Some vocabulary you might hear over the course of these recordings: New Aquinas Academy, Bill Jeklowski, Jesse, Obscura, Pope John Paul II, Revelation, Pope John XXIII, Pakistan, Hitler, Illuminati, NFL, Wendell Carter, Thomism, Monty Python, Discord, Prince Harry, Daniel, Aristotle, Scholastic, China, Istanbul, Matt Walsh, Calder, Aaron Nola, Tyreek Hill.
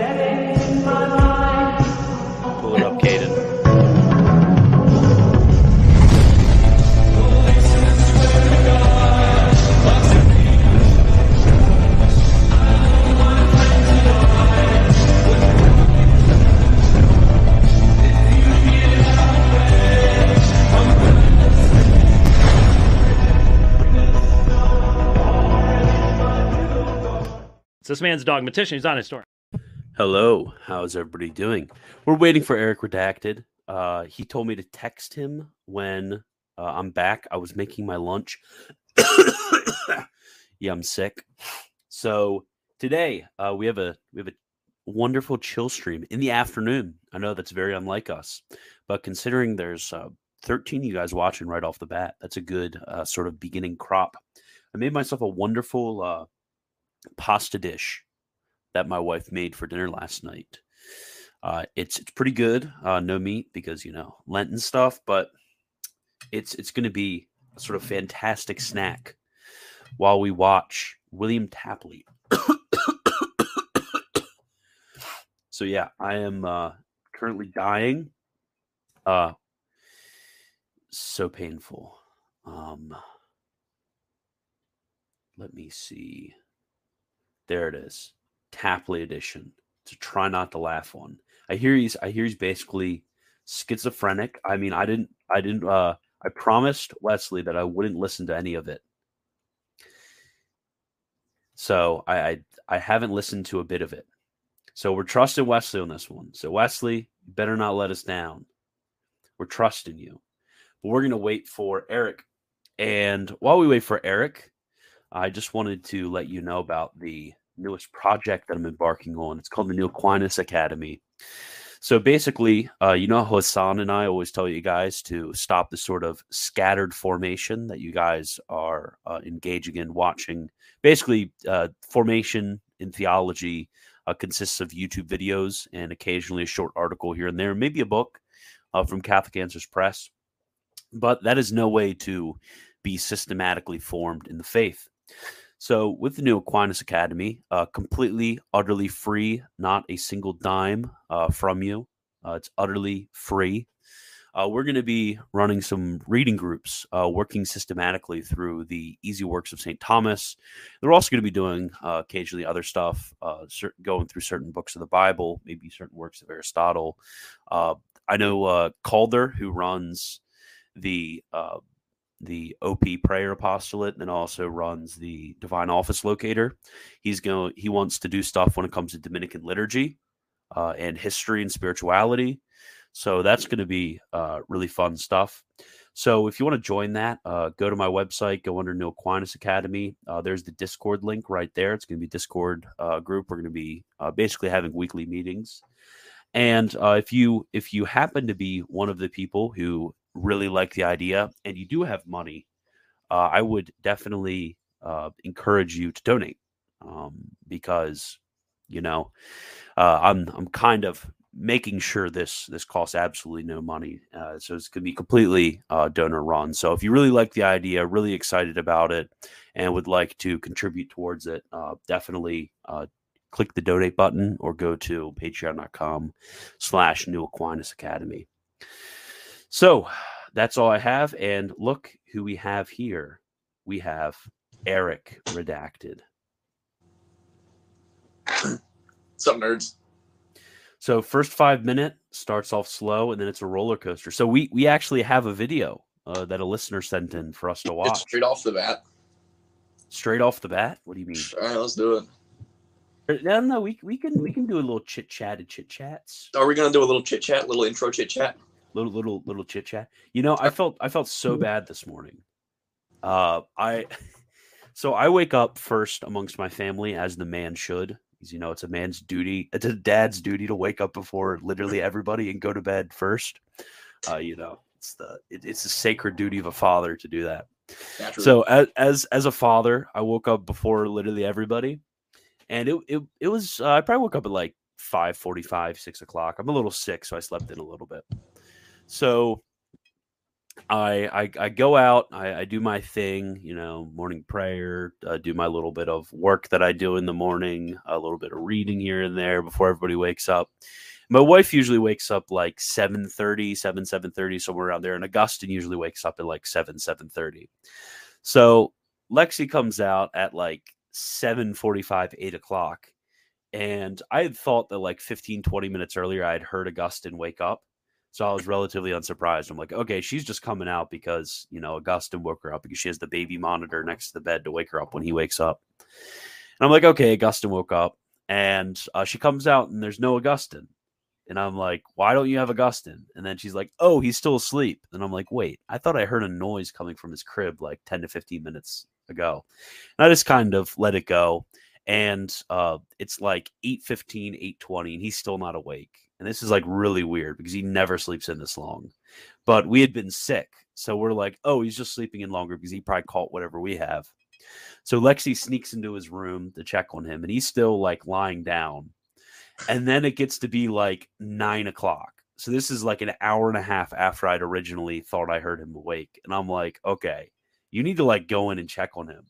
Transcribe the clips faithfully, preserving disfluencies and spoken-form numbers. Pull it up, Caden. This man's a dogmatician. He's not a historian. Hello. How's everybody doing? We're waiting for Eric Redacted. Uh, he told me to text him when uh, I'm back. I was making my lunch. Yeah, I'm sick. So today uh, we have a we have a wonderful chill stream in the afternoon. I know that's very unlike us, but considering there's uh, thirteen of you guys watching right off the bat, that's a good uh, sort of beginning crop. I made myself a wonderful Uh, pasta dish that my wife made for dinner last night. Uh, it's it's pretty good. Uh, no meat because, you know, Lent and stuff, but it's it's going to be a sort of fantastic snack while we watch William Tapley. So, yeah, I am uh, currently dying. Uh, so painful. Um, let me see. There it is, Tapley edition. To try not to laugh on. I hear he's. I hear he's basically schizophrenic. I mean, I didn't. I didn't. Uh, I promised Wesley that I wouldn't listen to any of it. So I, I. I haven't listened to a bit of it. So we're trusting Wesley on this one. So Wesley, you better not let us down. We're trusting you. But we're gonna wait for Eric. And while we wait for Eric, I just wanted to let you know about the newest project that I'm embarking on. It's called the New Aquinas Academy. So basically, uh, you know, Hassan and I always tell you guys to stop the sort of scattered formation that you guys are uh, engaging in watching. Basically, uh, formation in theology uh, consists of YouTube videos and occasionally a short article here and there, maybe a book uh, from Catholic Answers Press. But that is no way to be systematically formed in the faith. So with the New Aquinas Academy, uh, completely, utterly free, not a single dime uh, from you. Uh, it's utterly free. Uh, we're going to be running some reading groups, uh, working systematically through the easy works of Saint Thomas. They're also going to be doing uh, occasionally other stuff, uh, certain, going through certain books of the Bible, maybe certain works of Aristotle. Uh, I know uh, Calder, who runs the uh, the O P prayer apostolate and also runs the divine office locator. He's going, he wants to do stuff when it comes to Dominican liturgy uh, and history and spirituality. So that's going to be uh, really fun stuff. So if you want to join that, uh, go to my website, go under New Aquinas Academy. Uh, there's the Discord link right there. It's going to be Discord uh, group. We're going to be uh, basically having weekly meetings. And uh, if you, if you happen to be one of the people who really like the idea and you do have money, uh, I would definitely uh, encourage you to donate um, because, you know, uh, I'm I'm kind of making sure this this costs absolutely no money. Uh, so it's going to be completely uh, donor run. So if you really like the idea, really excited about it and would like to contribute towards it, uh, definitely uh, click the donate button or go to patreon.com slash New Aquinas Academy. So that's all I have. And look who we have here. We have Eric Redacted. What's up, nerds? So first five minute starts off slow and then it's a roller coaster. So we, we actually have a video uh, that a listener sent in for us to watch. It's straight off the bat. Straight off the bat? What do you mean? All right, let's do it. No, no, we we can we can do a little chit chat and chit chats. Are we gonna do a little chit chat, little intro chit chat? Little little little chit chat. You know, I felt I felt so bad this morning. Uh, I so I wake up first amongst my family as the man should, because you know it's a man's duty, it's a dad's duty to wake up before literally everybody and go to bed first. Uh, you know, it's the it, it's the sacred duty of a father to do that. Naturally. So as, as as a father, I woke up before literally everybody, and it it it was uh, I probably woke up at like five forty-five, six o'clock. I'm a little sick, so I slept in a little bit. So I, I, I go out, I, I do my thing, you know, morning prayer, I do my little bit of work that I do in the morning, a little bit of reading here and there before everybody wakes up. My wife usually wakes up like seven thirty, seven, seven thirty, somewhere around there. And Augustine usually wakes up at like seven, seven thirty. So Lexi comes out at like seven forty-five, eight o'clock. And I had thought that like fifteen, twenty minutes earlier, I had heard Augustine wake up. So I was relatively unsurprised. I'm like, okay, she's just coming out because, you know, Augustine woke her up because she has the baby monitor next to the bed to wake her up when he wakes up. And I'm like, okay, Augustine woke up. And uh, she comes out and there's no Augustine. And I'm like, why don't you have Augustine? And then she's like, oh, he's still asleep. And I'm like, wait, I thought I heard a noise coming from his crib like ten to fifteen minutes ago. And I just kind of let it go. And uh, it's like eight fifteen, eight twenty, and he's still not awake. And this is like really weird because he never sleeps in this long. But we had been sick. So we're like, oh, he's just sleeping in longer because he probably caught whatever we have. So Lexi sneaks into his room to check on him. And he's still like lying down. And then it gets to be like nine o'clock. So this is like an hour and a half after I'd originally thought I heard him awake. And I'm like, okay, you need to like go in and check on him.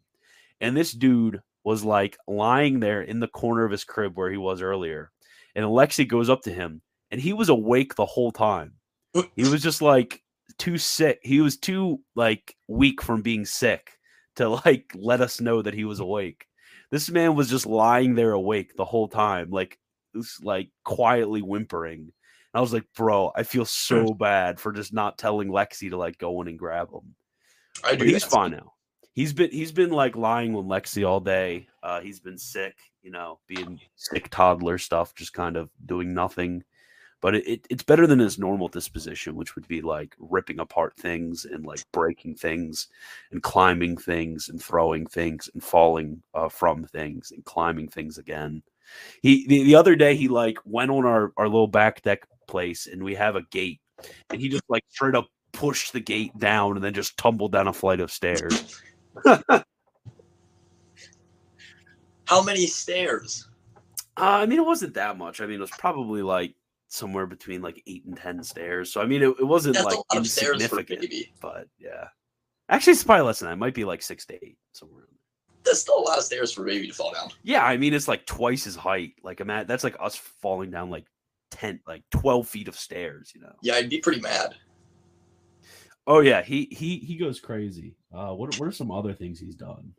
And this dude was like lying there in the corner of his crib where he was earlier. And Lexi goes up to him, and he was awake the whole time. He was just like too sick. He was too like weak from being sick to like let us know that he was awake. This man was just lying there awake the whole time, like like quietly whimpering. And I was like, bro, I feel so bad for just not telling Lexi to like go in and grab him. I do. He's fine now. He's been he's been like lying with Lexi all day. Uh, he's been sick, you know, being sick toddler stuff, just kind of doing nothing. But it, it it's better than his normal disposition, which would be like ripping apart things and like breaking things and climbing things and throwing things and falling uh, from things and climbing things again. He the, the other day he like went on our, our little back deck place, and we have a gate, and he just like straight up pushed the gate down and then just tumbled down a flight of stairs. How many stairs? Uh, I mean, it wasn't that much. I mean, it was probably like somewhere between like eight and ten stairs. So I mean, it, it wasn't That's like a lot insignificant. Of stairs for baby. But yeah, actually, it's probably less than that. It might be like six to eight somewhere. That's still a lot of stairs for a baby to fall down. Yeah, I mean, it's like twice his height. Like, imagine that's like us falling down like ten, like twelve feet of stairs. You know? Yeah, I'd be pretty mad. Oh yeah, he he he goes crazy. Uh, what what are some other things he's done?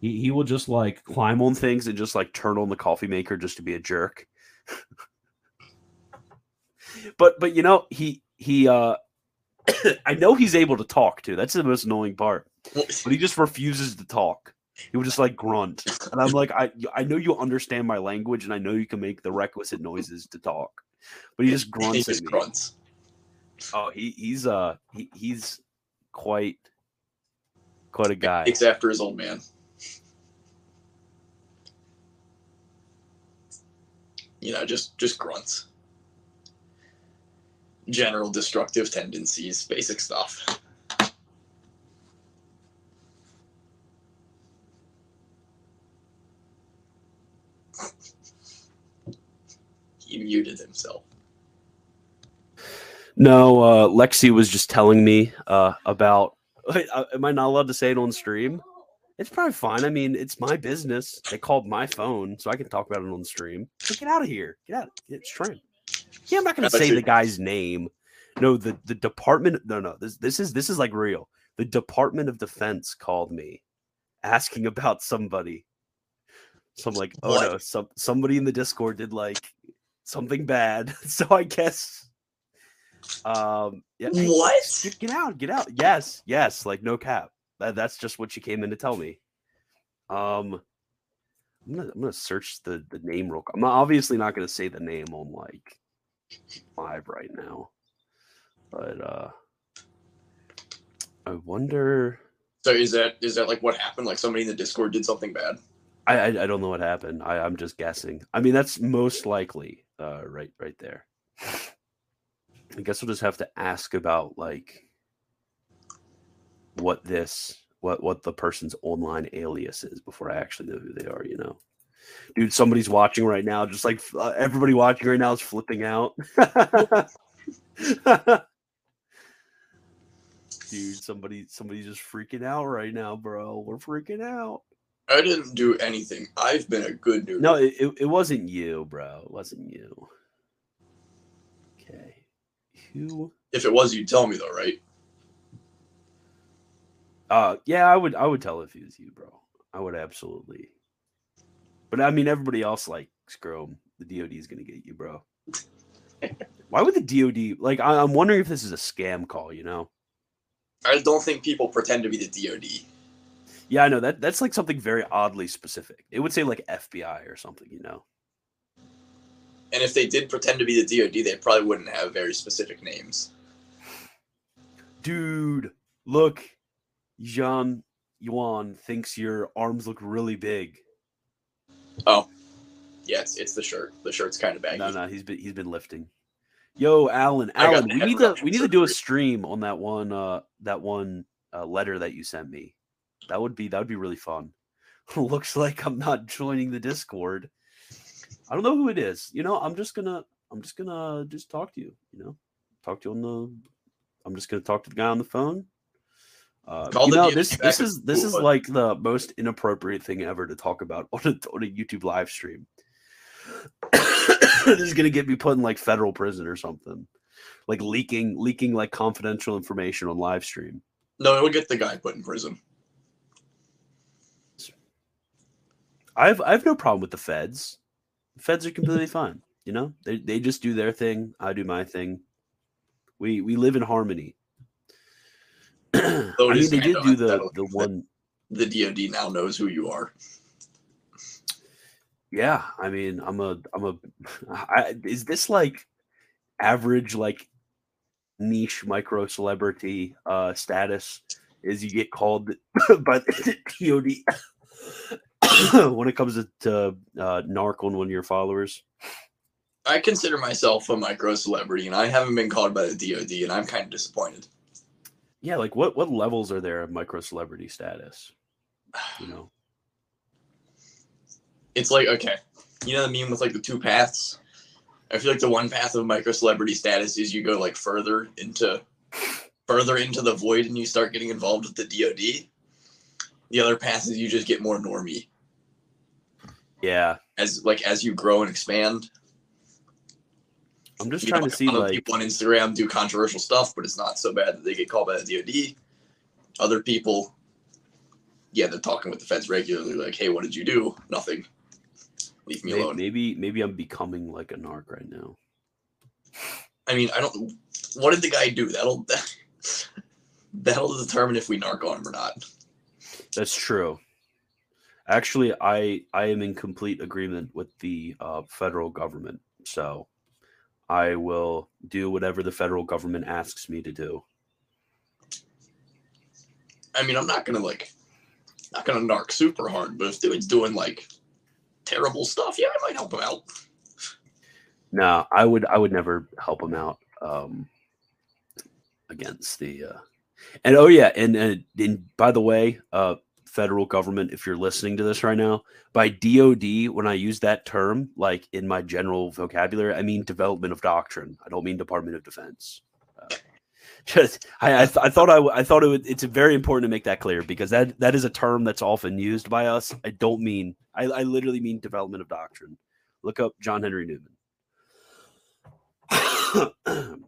He he will just like climb on things and just like turn on the coffee maker just to be a jerk. but but you know he he uh, I know he's able to talk too. That's the most annoying part. But he just refuses to talk. He would just like grunt, and I'm like, I I know you understand my language, and I know you can make the requisite noises to talk, but he just grunts. He just at grunts. Me. Oh, he, he's uh he, he's quite quite a guy. He's after his old man. You know, just just grunts. General destructive tendencies, basic stuff. He muted himself. No, uh, Lexi was just telling me uh, about, uh, am I not allowed to say it on stream? It's probably fine. I mean, it's my business. They called my phone, so I can talk about it on stream. So get out of here. Get out. It's trying. Yeah, I'm not going to say the guy's name. No, the, the department. No, no, this this is this is like real. The Department of Defense called me asking about somebody. So I'm like, oh, what? no, some, somebody in the Discord did like something bad. So I guess... Um, yeah. What? Get, get out, get out. Yes, yes, like no cap. That, that's just what she came in to tell me. Um, I'm gonna, I'm gonna search the, the name real quick. I'm obviously not gonna say the name on like live right now, but uh, I wonder. So is that is that like what happened? Like somebody in the Discord did something bad? I I, I don't know what happened. I, I'm just guessing. I mean, that's most likely uh, right right there. I guess we'll just have to ask about like what this, what what the person's online alias is before I actually know who they are. You know, dude, somebody's watching right now. Just like uh, everybody watching right now is flipping out. dude. Somebody, somebody's just freaking out right now, bro. We're freaking out. I didn't do anything. I've been a good dude. No, it, it, it wasn't you, bro. It wasn't you. Okay. Who? If it was, you'd tell me, though, right? Uh, yeah, I would. I would tell if it was you, bro. I would absolutely. But I mean, everybody else, like, screw them. The D O D is gonna get you, bro. Why would the D O D? Like, I, I'm wondering if this is a scam call. You know, I don't think people pretend to be the D O D. Yeah, I know that. That's like something very oddly specific. It would say like F B I or something, you know. And if they did pretend to be the D O D, they probably wouldn't have very specific names. Dude, look, Jean Yuan thinks your arms look really big. Oh, yeah, it's, it's the shirt. The shirt's kind of baggy. No, no, he's been he's been lifting. Yo, Alan, Alan, we need to we need to do a stream on that one uh that one uh, letter that you sent me. That would be that would be really fun. Looks like I'm not joining the Discord. I don't know who it is. You know, I'm just gonna I'm just gonna just talk to you. You know, talk to you on the. I'm just gonna talk to the guy on the phone. Uh, you know, this this is this is like the most inappropriate thing ever to talk about on a, on a YouTube live stream. This is gonna get me put in like federal prison or something, like leaking leaking like confidential information on live stream. No, it'll get the guy put in prison. I've I've no problem with the feds. The feds are completely fine, you know. They they just do their thing. I do my thing. We we live in harmony. I mean, they did do the the one. The D O D now knows who you are. Yeah, I mean, I'm a I'm a. I, is this like average like niche micro celebrity uh, status? Is you get called by the D O D. When it comes to, to uh, narc on one of your followers? I consider myself a micro-celebrity, and I haven't been called by the D O D, and I'm kind of disappointed. Yeah, like, what, what levels are there of micro-celebrity status? You know? It's like, okay, you know the meme with, like, the two paths? I feel like the one path of micro-celebrity status is you go, like, further into, further into the void, and you start getting involved with the D O D. The other path is you just get more normie. Yeah, as like as you grow and expand. I'm just you trying know, to see like people on Instagram do controversial stuff, but it's not so bad that they get called by the D O D. Other people, yeah, they're talking with the feds regularly, like, "Hey, what did you do? Nothing. Leave me maybe, alone." Maybe, maybe I'm becoming like a narc right now. I mean, I don't. What did the guy do? That'll that, that'll determine if we narc on him or not. That's true. Actually, I, I am in complete agreement with the uh, federal government, so I will do whatever the federal government asks me to do. I mean, I'm not gonna like, not gonna narc super hard, but if dude's doing like terrible stuff, yeah, I might help him out. No, I would I would never help him out um, against the, uh, and oh yeah, and and, and by the way, uh. federal government, if you're listening to this right now, by D O D, when I use that term, like in my general vocabulary, I mean development of doctrine. I don't mean Department of Defense. Uh, just, I, I, th- I thought I, w- I thought it would, it's very important to make that clear because that that is a term that's often used by us. I don't mean. I, I literally mean development of doctrine. Look up John Henry Newman.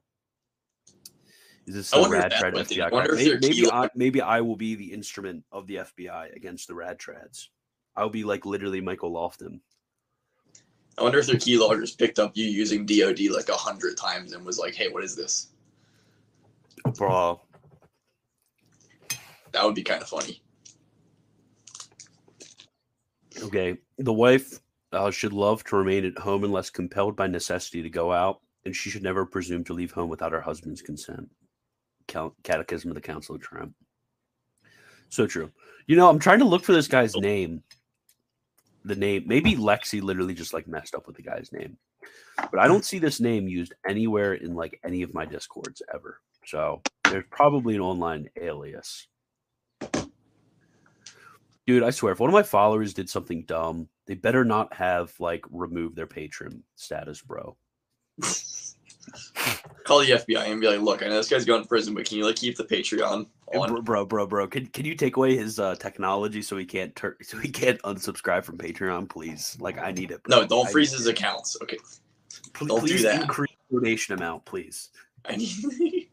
Is this so rad trad F B I? Wonder maybe, maybe, I, maybe I will be the instrument of the F B I against the rad trads. I'll be like literally Michael Lofton. I wonder if their keyloggers picked up you using D O D like a hundred times and was like, "Hey, what is this?" Bro. That would be kind of funny. Okay. The wife uh, should love to remain at home unless compelled by necessity to go out, and she should never presume to leave home without her husband's consent. Catechism of the Council of Trent. So true. You know, I'm trying to look for this guy's name. The name. Maybe Lexi literally just like messed up with the guy's name. But I don't see this name used anywhere in like any of my Discords ever. So there's probably an online alias. Dude, I swear, if one of my followers did something dumb, they better not have like removed their patron status, bro. call the F B I and be like, look, I know this guy's going to prison, but can you like keep the Patreon on? Bro, bro, bro, bro. Can can you take away his uh, technology so he can't tur- so he can't unsubscribe from Patreon, please? Like, I need it. Bro. No, don't I freeze his it. accounts. Okay, please, don't please do that. Increase donation amount, please. I need.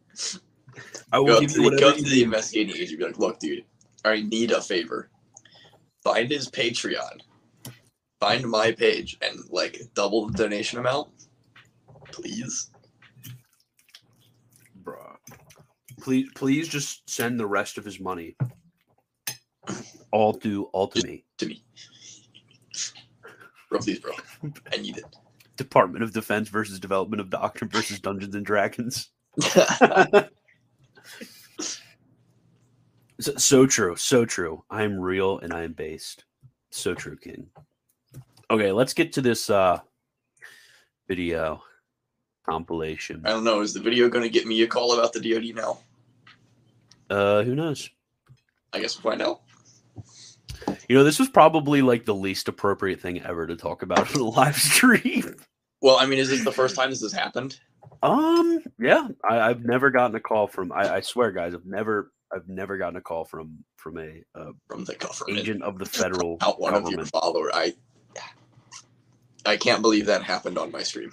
I will go give to you the, go to the investigating agent. Be like, look, dude, I need a favor. Find his Patreon. Find my page and like double the donation amount, please. Bruh. Please, please just send the rest of his money. All to, all to me. To me. Bro, please, bro. I need it. Department of Defense versus Development of Doctrine versus Dungeons and Dragons. so, so true. So true. I am real and I am based. So true, King. Okay, let's get to this uh, video compilation. I don't know. Is the video going to get me a call about the D O D now? Uh, who knows? I guess we'll find out. You know, this was probably like the least appropriate thing ever to talk about in a live stream. Well, I mean, is this the first time this has happened? Um, yeah, I, I've never gotten a call from. I, I swear, guys, I've never, I've never gotten a call from from a uh, from the government agent of the federal out one government. Of your follower. I. I can't believe that happened on my stream.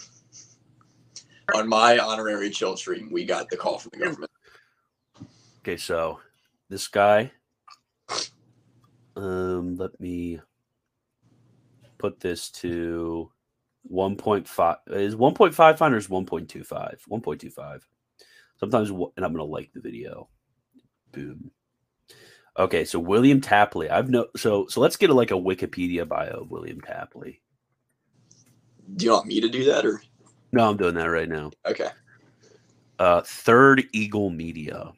On my honorary chill stream, we got the call from the government. Okay, so this guy, um, let me put this to one point five. Is one point five fine or is one point two five? one point two five. Sometimes, and I'm going to like the video. Boom. Okay, so William Tapley. I've no so so let's get a, like a Wikipedia bio of William Tapley. Do you want me to do that or no? I'm doing that right now. Okay. Uh, Third Eagle Media.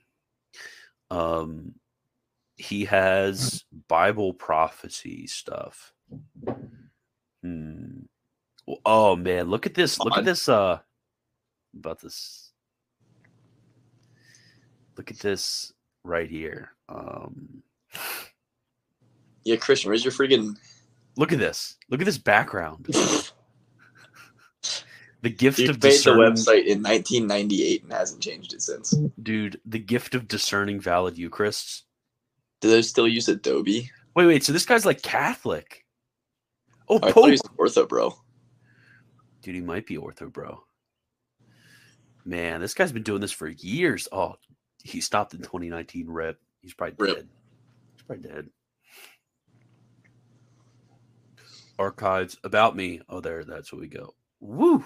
Um, he has Bible prophecy stuff. Hmm. Well, oh man, look at this! Come look on. At this! Uh, about this. Look at this right here. Um. Yeah, Christian, where's your freaking? Look at this! Look at this background. The gift Dude of made discernment. The website in nineteen ninety-eight and hasn't changed it since. Dude, the gift of discerning valid Eucharists. Do they still use Adobe? Wait, wait. So this guy's like Catholic. Oh, oh Pope. I he's ortho bro. Dude, he might be ortho bro. Man, this guy's been doing this for years. Oh, he stopped in twenty nineteen. Rip. He's probably Rip. dead. He's probably dead. Archives about me. Oh, there. That's where we go. Woo.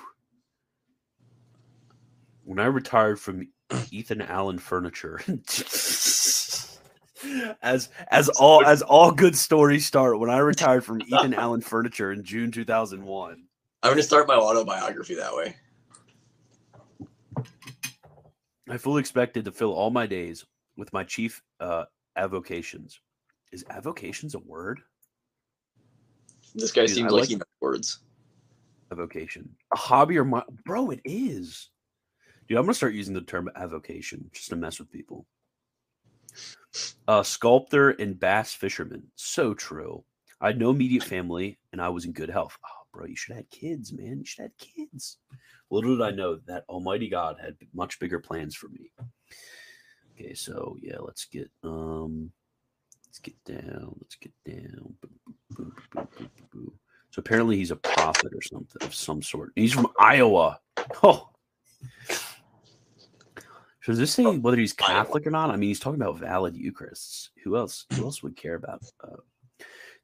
When I retired from Ethan Allen furniture, as as all as all good stories start, when I retired from Ethan Allen furniture in June two thousand one, I'm going to start my autobiography that way. I fully expected to fill all my days with my chief uh, avocations. Is avocations a word? This guy Dude, seems I like he knows words. Avocation, a hobby or my bro, it is. Dude, I'm gonna start using the term avocation just to mess with people. Uh, sculptor and bass fisherman. So true. I had no immediate family and I was in good health. Oh, bro, you should have had kids, man. You should have had kids. Little did I know that Almighty God had much bigger plans for me. Okay, so yeah, let's get um, let's get down, let's get down. Boo, boo, boo, boo, boo, boo. So apparently he's a prophet or something of some sort. He's from Iowa. Oh. So does this say whether he's Catholic or not? I mean, he's talking about valid Eucharists. Who else? Who else would care about uh,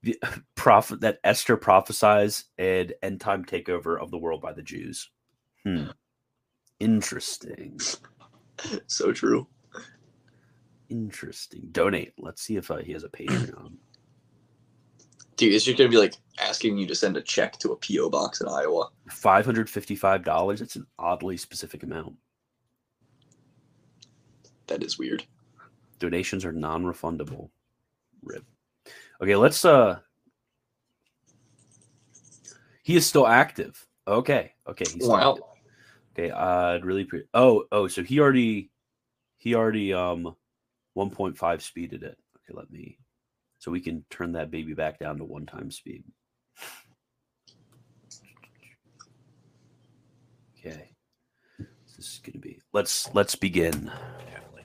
the prophet that Esther prophesies and end time takeover of the world by the Jews? Hmm. Interesting. So true. Interesting. Donate. Let's see if uh, he has a Patreon. Dude, it's just going to be like asking you to send a check to a P O box in Iowa. five hundred fifty-five dollars. It's an oddly specific amount. That is weird. Donations are non-refundable. Rip. Okay, let's... Uh... He is still active. Okay. Okay. He's wow. Active. Okay, I'd really... Pre- oh, oh, so he already... He already um, one point five speeded it. Okay, let me... So we can turn that baby back down to one time speed. Okay. this is going to be. Let's let's begin. Definitely.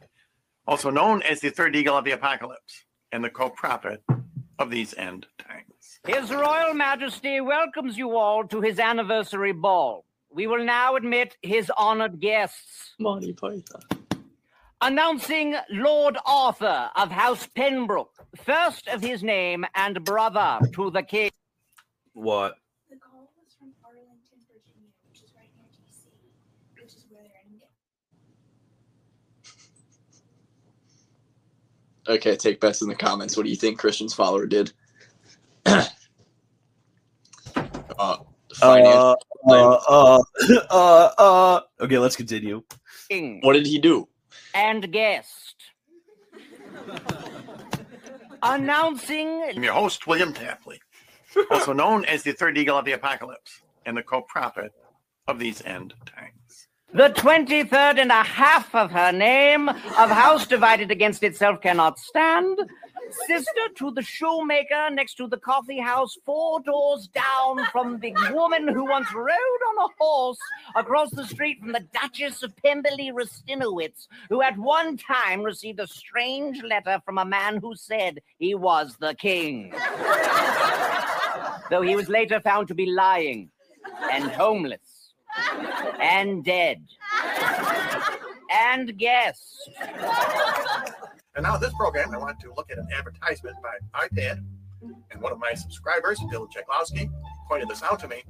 Also known as the Third Eagle of the Apocalypse and the co-prophet of these end times. His Royal Majesty welcomes you all to his anniversary ball. We will now admit his honored guests. Monty Python. Announcing Lord Arthur of House Pembroke, first of his name and brother to the king. What? The call was from Arlington, Virginia, which is right near D C, which is where they're ending. Okay, take bets in the comments. What do you think Christian's follower did? uh, finance. Uh, uh, uh, uh, uh. Okay, let's continue. King. What did he do? And guest. Announcing... I'm your host, William Tapley, also known as the Third Eagle of the Apocalypse and the co-prophet of these end times. The twenty-third and a half of her name, of house divided against itself cannot stand, sister to the shoemaker next to the coffee house, four doors down from the woman who once rode on a horse across the street from the Duchess of Pemberley Rastinowitz, who at one time received a strange letter from a man who said he was the king, though he was later found to be lying and homeless and dead. And guest. And now this program, I want to look at an advertisement by iPad, and one of my subscribers, Bill Jeklowski, pointed this out to me,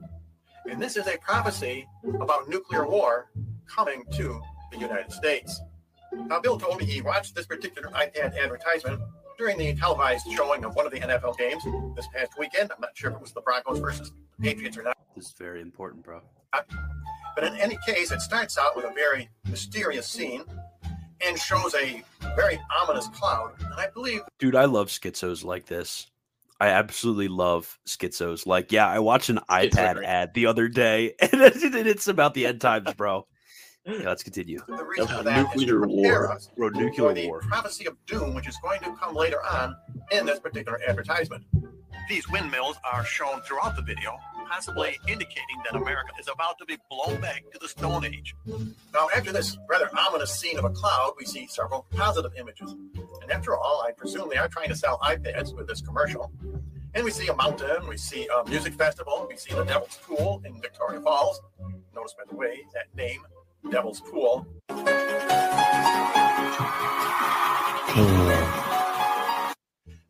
and this is a prophecy about nuclear war coming to the United States. Now, Bill told me he watched this particular iPad advertisement during the televised showing of one of the N F L games this past weekend. I'm not sure if it was the Broncos versus the Patriots or not. This is very important, bro. But in any case, it starts out with a very mysterious scene and shows a very ominous cloud. And I believe... Dude, I love schizos like this. I absolutely love schizos. Like, yeah, I watched an iPad ad the other day, and it's about the end times, bro. Yeah, let's continue. The reason for that nuclear is war. Us for nuclear the war. Prophecy of doom, which is going to come later on in this particular advertisement. These windmills are shown throughout the video, possibly indicating that America is about to be blown back to the Stone Age. Now, after this rather ominous scene of a cloud, we see several positive images. And after all, I presume they are trying to sell iPads with this commercial. And we see a mountain, we see a music festival, we see the Devil's Pool in Victoria Falls. Notice, by the way, that name, Devil's Pool. Mm.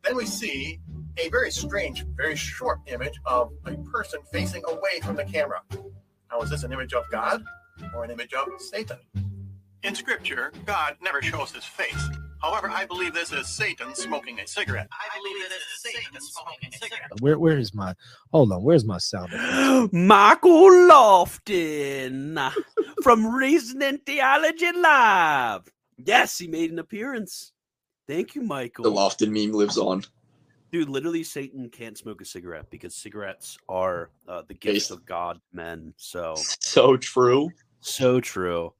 Then we see a very strange, very short image of a person facing away from the camera. Now, is this an image of God or an image of Satan? In Scripture, God never shows his face. However, I believe this is Satan smoking a cigarette. I believe, I believe this is Satan, Satan smoking a cigarette. Where, where is my, hold on, where's my sound? Michael Lofton from Reason and Theology Live. Yes, he made an appearance. Thank you, Michael. The Lofton meme lives on. Dude, literally, Satan can't smoke a cigarette because cigarettes are uh, the gifts of God, men. So, so true. So true.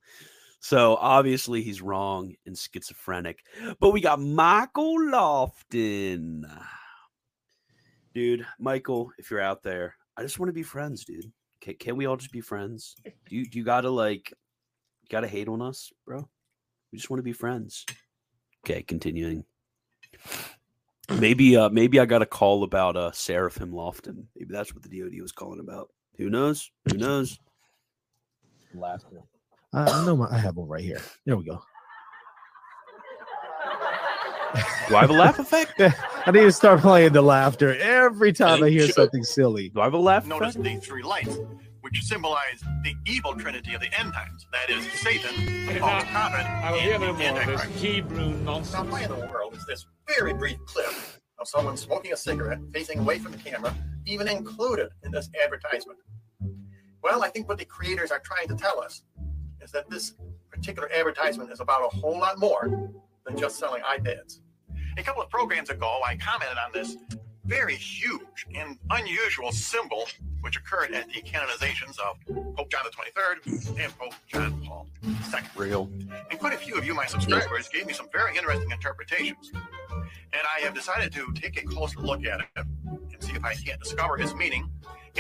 So, obviously, he's wrong and schizophrenic. But we got Michael Lofton. Dude, Michael, if you're out there, I just want to be friends, dude. Can, can we all just be friends? Do you, do you got to, like, you got to hate on us, bro? We just want to be friends. Okay, continuing. Maybe uh, maybe I got a call about uh, Seraphim Lofton. Maybe that's what the D O D was calling about. Who knows? Who knows? Laughter. I, I know my, I have one right here. There we go. Do I have a laugh effect? I need to start playing the laughter every time I hear something silly. Do I have a laugh Notice effect? Notice the three lights, which symbolize the evil trinity of the end times. That is Satan, the false prophet, and the Antichrist. Hebrew nonsense. Now, why in the world is this very brief clip of someone smoking a cigarette, facing away from the camera, even included in this advertisement? Well, I think what the creators are trying to tell us is that this particular advertisement is about a whole lot more than just selling iPads. A couple of programs ago, I commented on this very huge and unusual symbol which occurred at the canonizations of Pope John the twenty-third and Pope John Paul the second. Real. And quite a few of you, my subscribers, gave me some very interesting interpretations. And I have decided to take a closer look at it and see if I can't discover its meaning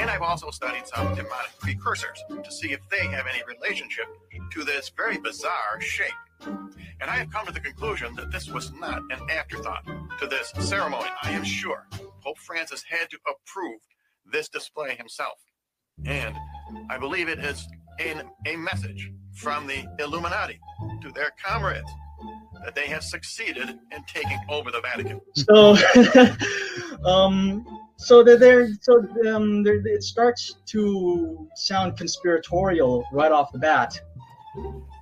And I've also studied some demonic precursors to see if they have any relationship to this very bizarre shape. And I have come to the conclusion that this was not an afterthought to this ceremony. I am sure Pope Francis had to approve this display himself. And I believe it is in a message from the Illuminati to their comrades that they have succeeded in taking over the Vatican. So, um, so that they're so um, they're, it starts to sound conspiratorial right off the bat.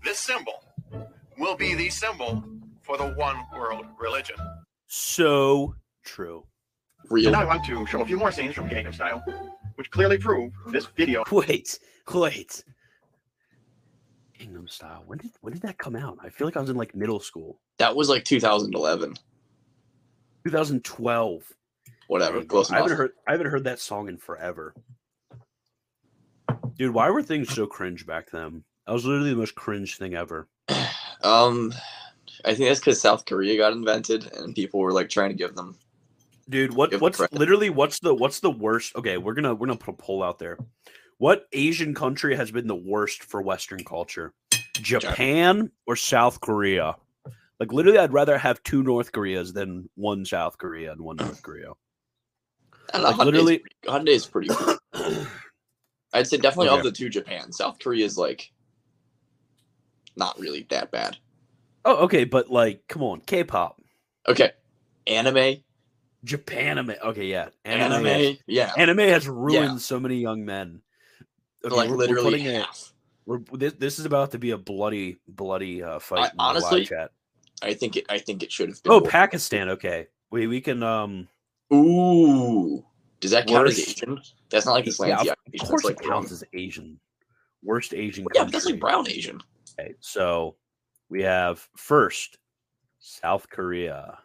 This symbol will be the symbol for the one world religion. So true. Real. And I want to show a few more scenes from Gangnam Style, which clearly prove this video. Wait, wait. Gangnam Style. When did when did that come out? I feel like I was in like middle school. That was like two thousand eleven, two thousand twelve. Whatever. Close enough. I haven't heard I haven't heard that song in forever. Dude, why were things so cringe back then? That was literally the most cringe thing ever. Um, I think that's because South Korea got invented and people were like trying to give them. Dude, what what's literally what's the what's the worst? Okay, we're gonna we're gonna put a poll out there. What Asian country has been the worst for Western culture? Japan or South Korea? Like, literally, I'd rather have two North Koreas than one South Korea and one North Korea. I don't know, like, Hyundai's literally, pretty, Hyundai's pretty cool. I'd say definitely okay. Of the two, Japan. South Korea is, like, not really that bad. Oh, okay, but, like, come on, K-pop. Okay. Anime. Japanime. Okay, yeah. Anime. Anime, yeah. Anime has ruined yeah. so many young men. Okay, like, we're, literally we're half. A, we're, this, this is about to be a bloody, bloody uh, fight. I, honestly, chat. I think it. I think it should have been. Oh, worse. Pakistan. Okay, we we can. Um, Ooh, does that count as Asian? That's not like this land. Yeah, of course, like it counts as Asian. Worst Asian. Yeah, country. That's like brown Asian. Okay, so we have first South Korea.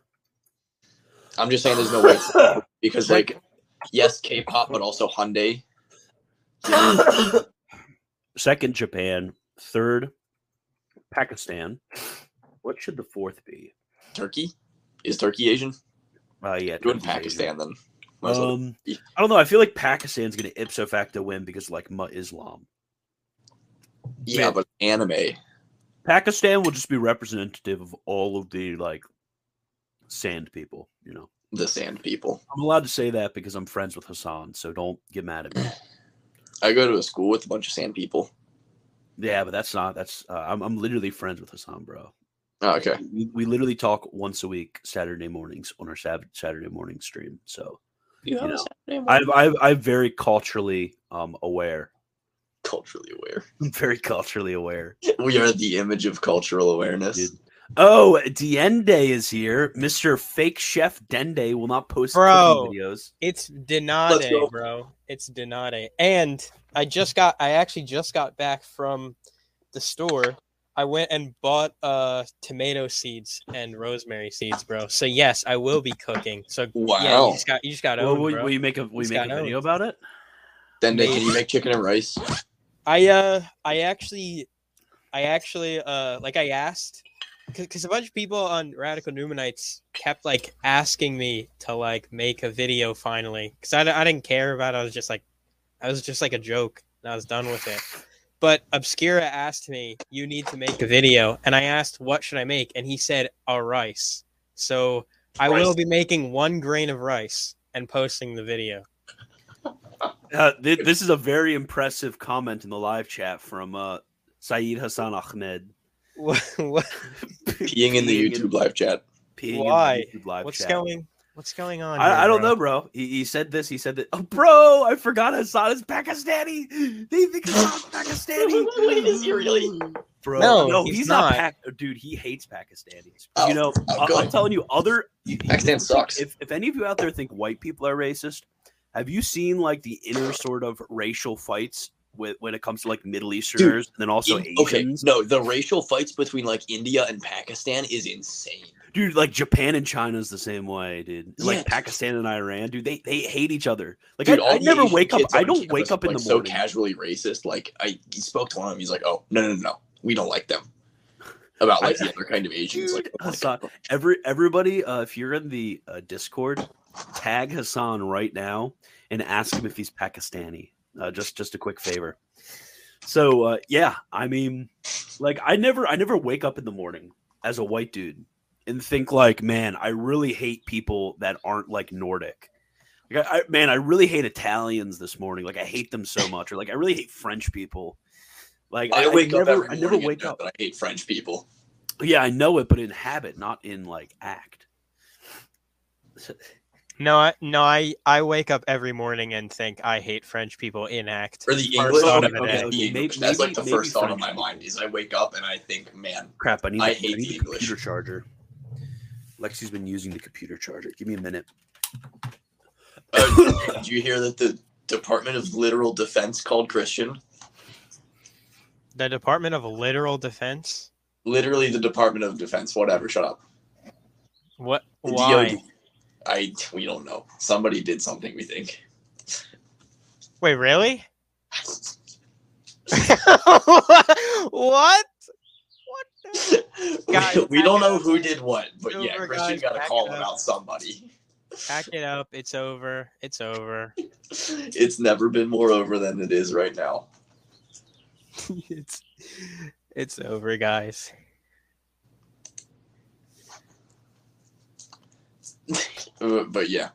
I'm just saying, there's no way because like yes, K-pop, but also Hyundai. Yeah. Second, Japan. Third, Pakistan. What should the fourth be? Turkey? Is Turkey Asian? Uh, yeah. Doing Pakistan, Asian. Then. Um, I don't know. I feel like Pakistan's going to ipso facto win because, like, ma Islam. Yeah, Man. But anime. Pakistan will just be representative of all of the, like, sand people, you know? The sand people. I'm allowed to say that because I'm friends with Hassan, so don't get mad at me. I go to a school with a bunch of sand people. Yeah, but that's not... That's uh, I'm, I'm literally friends with Hassan, bro. Oh, okay. We, we literally talk once a week, Saturday mornings on our Saturday morning stream. So, you, you know, I'm I'm I'm very culturally um aware. Culturally aware. I'm very culturally aware. We are the image of cultural awareness. Dude. Oh, Dende is here. Mister Fake Chef Dende will not post bro, videos. It's Denade, bro. It's Denade, and I just got. I actually just got back from the store. I went and bought uh tomato seeds and rosemary seeds, bro. So yes, I will be cooking. So wow, yeah, you just got you just got. Well, owned, will, bro. will you make a will you, you make a video owned. about it? Then they, can you make chicken and rice? I uh I actually I actually uh like I asked because a bunch of people on Radical Newmanites kept like asking me to like make a video finally because I I didn't care about it. I was just like I was just like a joke and I was done with it. But Obscura asked me, you need to make a video. And I asked, what should I make? And he said, a rice. So I rice. will be making one grain of rice and posting the video. Uh, th this is a very impressive comment in the live chat from uh, Saeed Hassan Ahmed. What? what? Peeing in the YouTube live chat. Peeing Why? In the YouTube live What's chat. going What's going on? I, here, I don't bro? know, bro. He, he said this. He said that. Oh, bro, I forgot Hassan is Pakistani. They think Hassan's Pakistani. Wait, is he really? Bro, no, no he's, he's not. not. Pak Dude, he hates Pakistanis. Oh, you know, oh, I, I'm telling you, other Pakistan sucks. If if any of you out there think white people are racist, have you seen like the inner sort of racial fights with when it comes to like Middle Easterners Dude, and then also in, Asians? Okay, no, the racial fights between like India and Pakistan is insane. Dude, like Japan and China is the same way, dude. Like yeah. Pakistan and Iran, dude, they they hate each other. Like dude, I, I never Asian wake up. I don't wake up in like the morning. So casually racist. Like I spoke to one of them. He's like, "Oh no, no, no, no. We don't like them." About like I, the other kind of Asians. Dude, like, oh Hassan, every everybody, uh, if you're in the uh, Discord, tag Hassan right now and ask him if he's Pakistani. Uh, just just a quick favor. So uh, yeah, I mean, like I never I never wake up in the morning as a white dude and think like, man, I really hate people that aren't like Nordic. Like, I, I, man, I really hate Italians this morning. Like I hate them so much. Or like I really hate French people. Like I, I wake I never, up every I never wake up. That I hate French people. Yeah, I know it, but in habit, not in like act. No, I, no, I, I wake up every morning and think I hate French people in act. Or the English. Thought of okay, okay. Maybe, That's maybe, like the first thought French on my mind is I wake up and I think, man, crap, I, need I the, hate I need the, the English. Computer charger. Lexi's been using the computer charger. Give me a minute. Uh, did you hear that the Department of Literal Defense called Christian? The Department of Literal Defense? Literally the Department of Defense. Whatever, shut up. What? Why? I we don't know. Somebody did something, we think. Wait, really? What? What? The... Guys, we don't know who did what, but yeah, Christian got a call about somebody. Pack it up. It's over. It's over. It's never been more over than it is right now. it's it's over, guys. Uh, but yeah,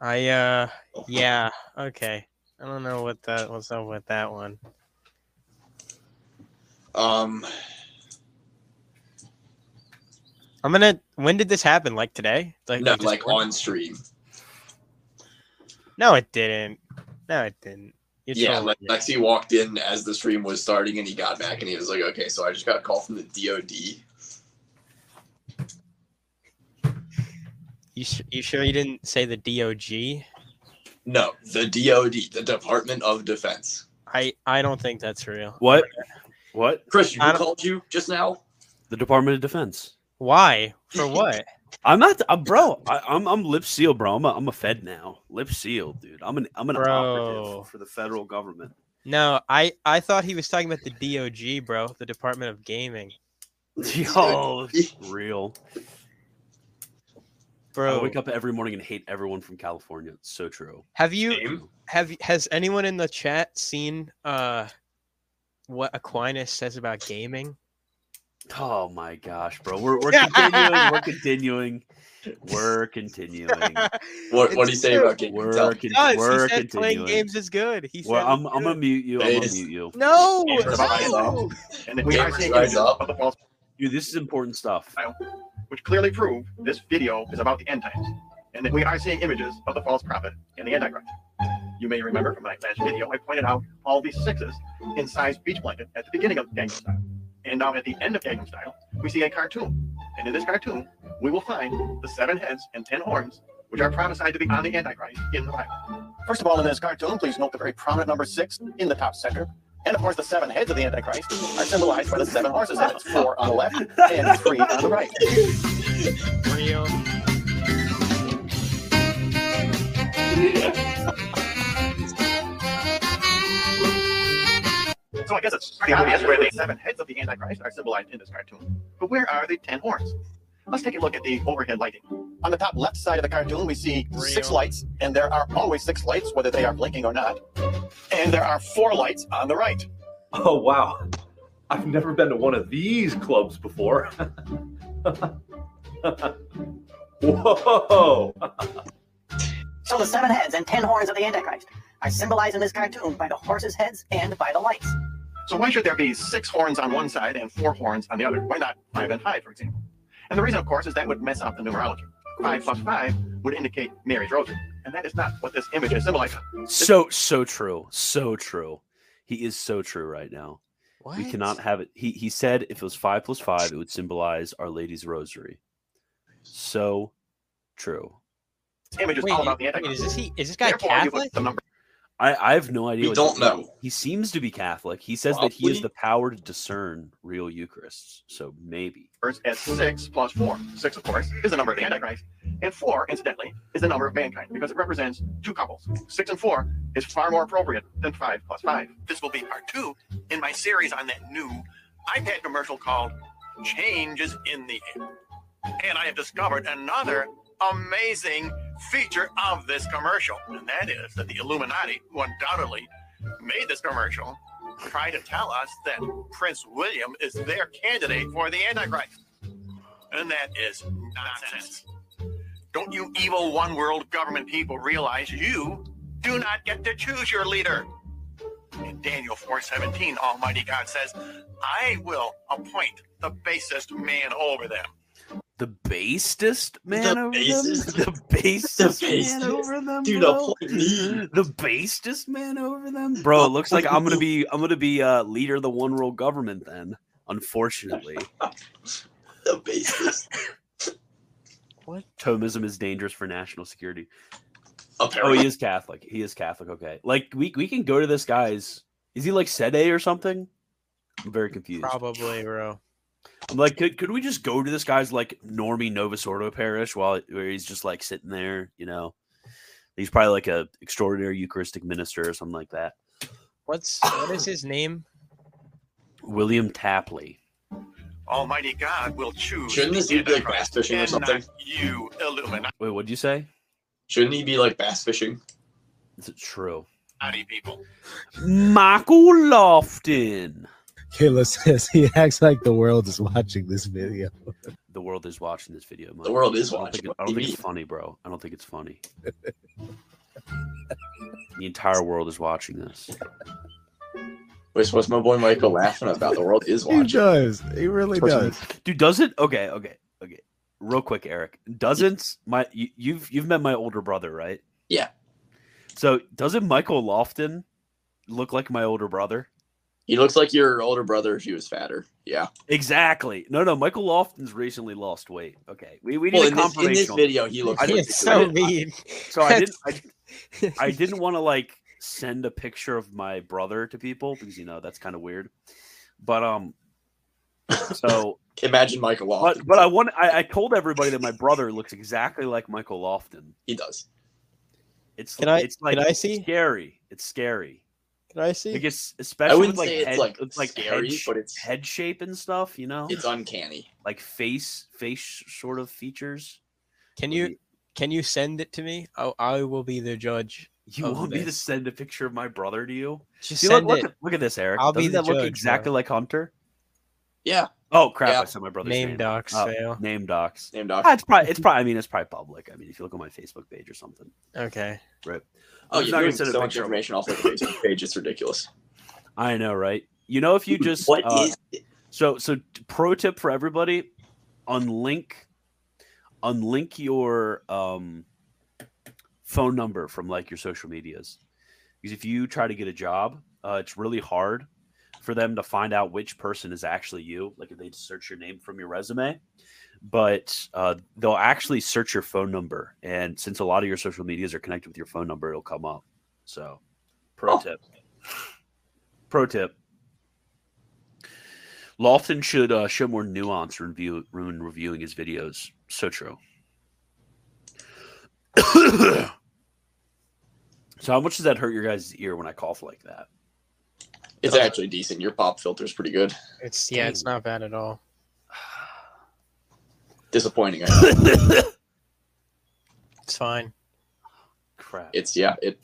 I uh yeah okay. I don't know what that what's up with that one. Um, I'm gonna. When did this happen? Like today? Like no, like just... on stream. No, it didn't. No, it didn't. It's yeah, like Lexi yeah. walked in as the stream was starting, and he got back, and he was like, "Okay, so I just got a call from the D O D." You, you sure you didn't say the D O G? No, the D O D, the Department of Defense. I, I don't think that's real. What? What? Christian, who called you just now? The Department of Defense. Why? For what? I'm not, uh, bro. I, I'm I'm lip sealed, bro. I'm a, I'm a Fed now. Lip sealed, dude. I'm an I'm an bro. operative for the federal government. No, I, I thought he was talking about the D O G, bro. The Department of Gaming. Yo, real. Bro. I wake up every morning and hate everyone from California. It's so true. Have you Same. have has anyone in the chat seen uh what Aquinas says about gaming? Oh my gosh, bro. We're we're continuing, we're continuing. We're continuing. What what do you say about gaming? We're, con- he we're said continuing. Playing games is good. He said well, I'm I'm gonna mute you. I'm gonna mute you. No, no. And the gamer rise up. Dude, this is important stuff. Which clearly prove this video is about the end times, and that we are seeing images of the false prophet and the Antichrist. You may remember from my last video, I pointed out all these sixes in size beach blanket at the beginning of Gangnam Style, and now at the end of Gangnam Style, we see a cartoon, and in this cartoon, we will find the seven heads and ten horns, which are prophesied to be on the Antichrist in the Bible. First of all, in this cartoon, please note the very prominent number six in the top center. And of course, the seven heads of the Antichrist are symbolized by the seven horses. That's four on the left and three on the right. Real. So I guess it's pretty obvious where the seven heads of the Antichrist are symbolized in this cartoon. But where are the ten horns? Let's take a look at the overhead lighting. On the top left side of the cartoon, we see Real. six lights, and there are always six lights, whether they are blinking or not. And there are four lights on the right. Oh, wow. I've never been to one of these clubs before. Whoa. So the seven heads and ten horns of the Antichrist are symbolized in this cartoon by the horses' heads and by the lights. So why should there be six horns on one side and four horns on the other? Why not five and five, for example? And the reason, of course, is that would mess up the numerology. Five plus five would indicate Mary's rosary, and that is not what this image is symbolizing. So, so true, so true. He is so true right now. What? We cannot have it. He he said if it was five plus five, it would symbolize Our Lady's rosary. So true. This image is Wait, all about the Antichrist. Is this he? Is this guy Therefore, Catholic? I I have no idea. We don't know. Is. He seems to be Catholic. He says Probably. that he has the power to discern real Eucharists. So maybe. As six plus four, six of course is the number of the Antichrist, and four, incidentally, is the number of mankind because it represents two couples. Six and four is far more appropriate than five plus five. This will be part two in my series on that new iPad commercial called "Change Is in the Air," and I have discovered another amazing feature of this commercial, and that is that the Illuminati, who undoubtedly made this commercial, try to tell us that Prince William is their candidate for the Antichrist. And that is nonsense. Don't you evil one world government people realize you do not get to choose your leader? In Daniel four seventeen, Almighty God says, I will appoint the basest man over them. The basest man the over basest. them? The basest the man over them, Dude, bro? The basest man over them? Bro, it looks like I'm going to be I'm gonna be uh, leader of the one world government then, unfortunately. The basest. What? Thomism is dangerous for national security. Apparently. Oh, he is Catholic. He is Catholic, okay. Like, we, we can go to this guy's... Is he like Sede or something? I'm very confused. Probably, bro. I'm like, could, could we just go to this guy's like normie Novus Ordo parish while where he's just like sitting there, you know? He's probably like a extraordinary Eucharistic minister or something like that. What's what is his name? William Tapley. Almighty God will choose. Shouldn't this be like bass fishing or something? You Illuminati. Wait, what'd you say? Shouldn't he be like bass fishing? Is it true? Howdy, people. Michael Lofton. Kayla says he acts like the world is watching this video. The world is watching this video. Mike. The world is watching. I don't think, it, I don't think it's funny, bro. I don't think it's funny. The entire world is watching this. Wait, what's my boy Michael laughing about? The world is watching. He does. He really does. Dude, does it? Okay, okay, okay. Real quick, Eric. Doesn't my you, you've you've met my older brother, right? Yeah. So doesn't Michael Lofton look like my older brother? He looks like your older brother if he was fatter. Yeah. Exactly. No, no. Michael Lofton's recently lost weight. Okay. We we need well, a in confirmation. This, in this video, he looks. Like so mean. So I didn't. I, I didn't want to like send a picture of my brother to people because you know that's kind of weird. But um, so imagine Michael Lofton. But, but I want. I, I told everybody that my brother looks exactly like Michael Lofton. He does. It's can I, it's like can I see? Scary. It's scary. Can I see? Like especially I wouldn't with like say head, it's like, it's like scary, head, but it's head shape and stuff. You know, it's uncanny. Like face, face sort of features. Can you Maybe. can you send it to me? I I will be the judge. You want this. me to send a picture of my brother to you? Just See, send look, it. Look, look at this, Eric. I'll Doesn't be the judge. Look exactly bro. like Hunter. Yeah. Oh crap! Yeah. I said my brother's name. Name docs. Uh, fail. Name docs. Name docs. Ah, it's probably. It's probably. I mean, it's probably public. I mean, if you look on my Facebook page or something. Okay. Right. Oh, you're doing so much information off the Facebook page. It's ridiculous. I know, right? You know, if you just what uh, is it? so so. Pro tip for everybody: unlink, unlink your um phone number from like your social medias, because if you try to get a job, uh, it's really hard for them to find out which person is actually you, like if they search your name from your resume, but uh, they'll actually search your phone number. And since a lot of your social medias are connected with your phone number, it'll come up. So pro oh. tip, pro tip. Lofton should uh, show more nuance when review, reviewing his videos. So true. So how much does that hurt your guys' ear when I cough like that? It's actually decent. Your pop filter's pretty good. It's yeah, it's not bad at all. Disappointing, I know. It's fine. Crap. It's yeah, it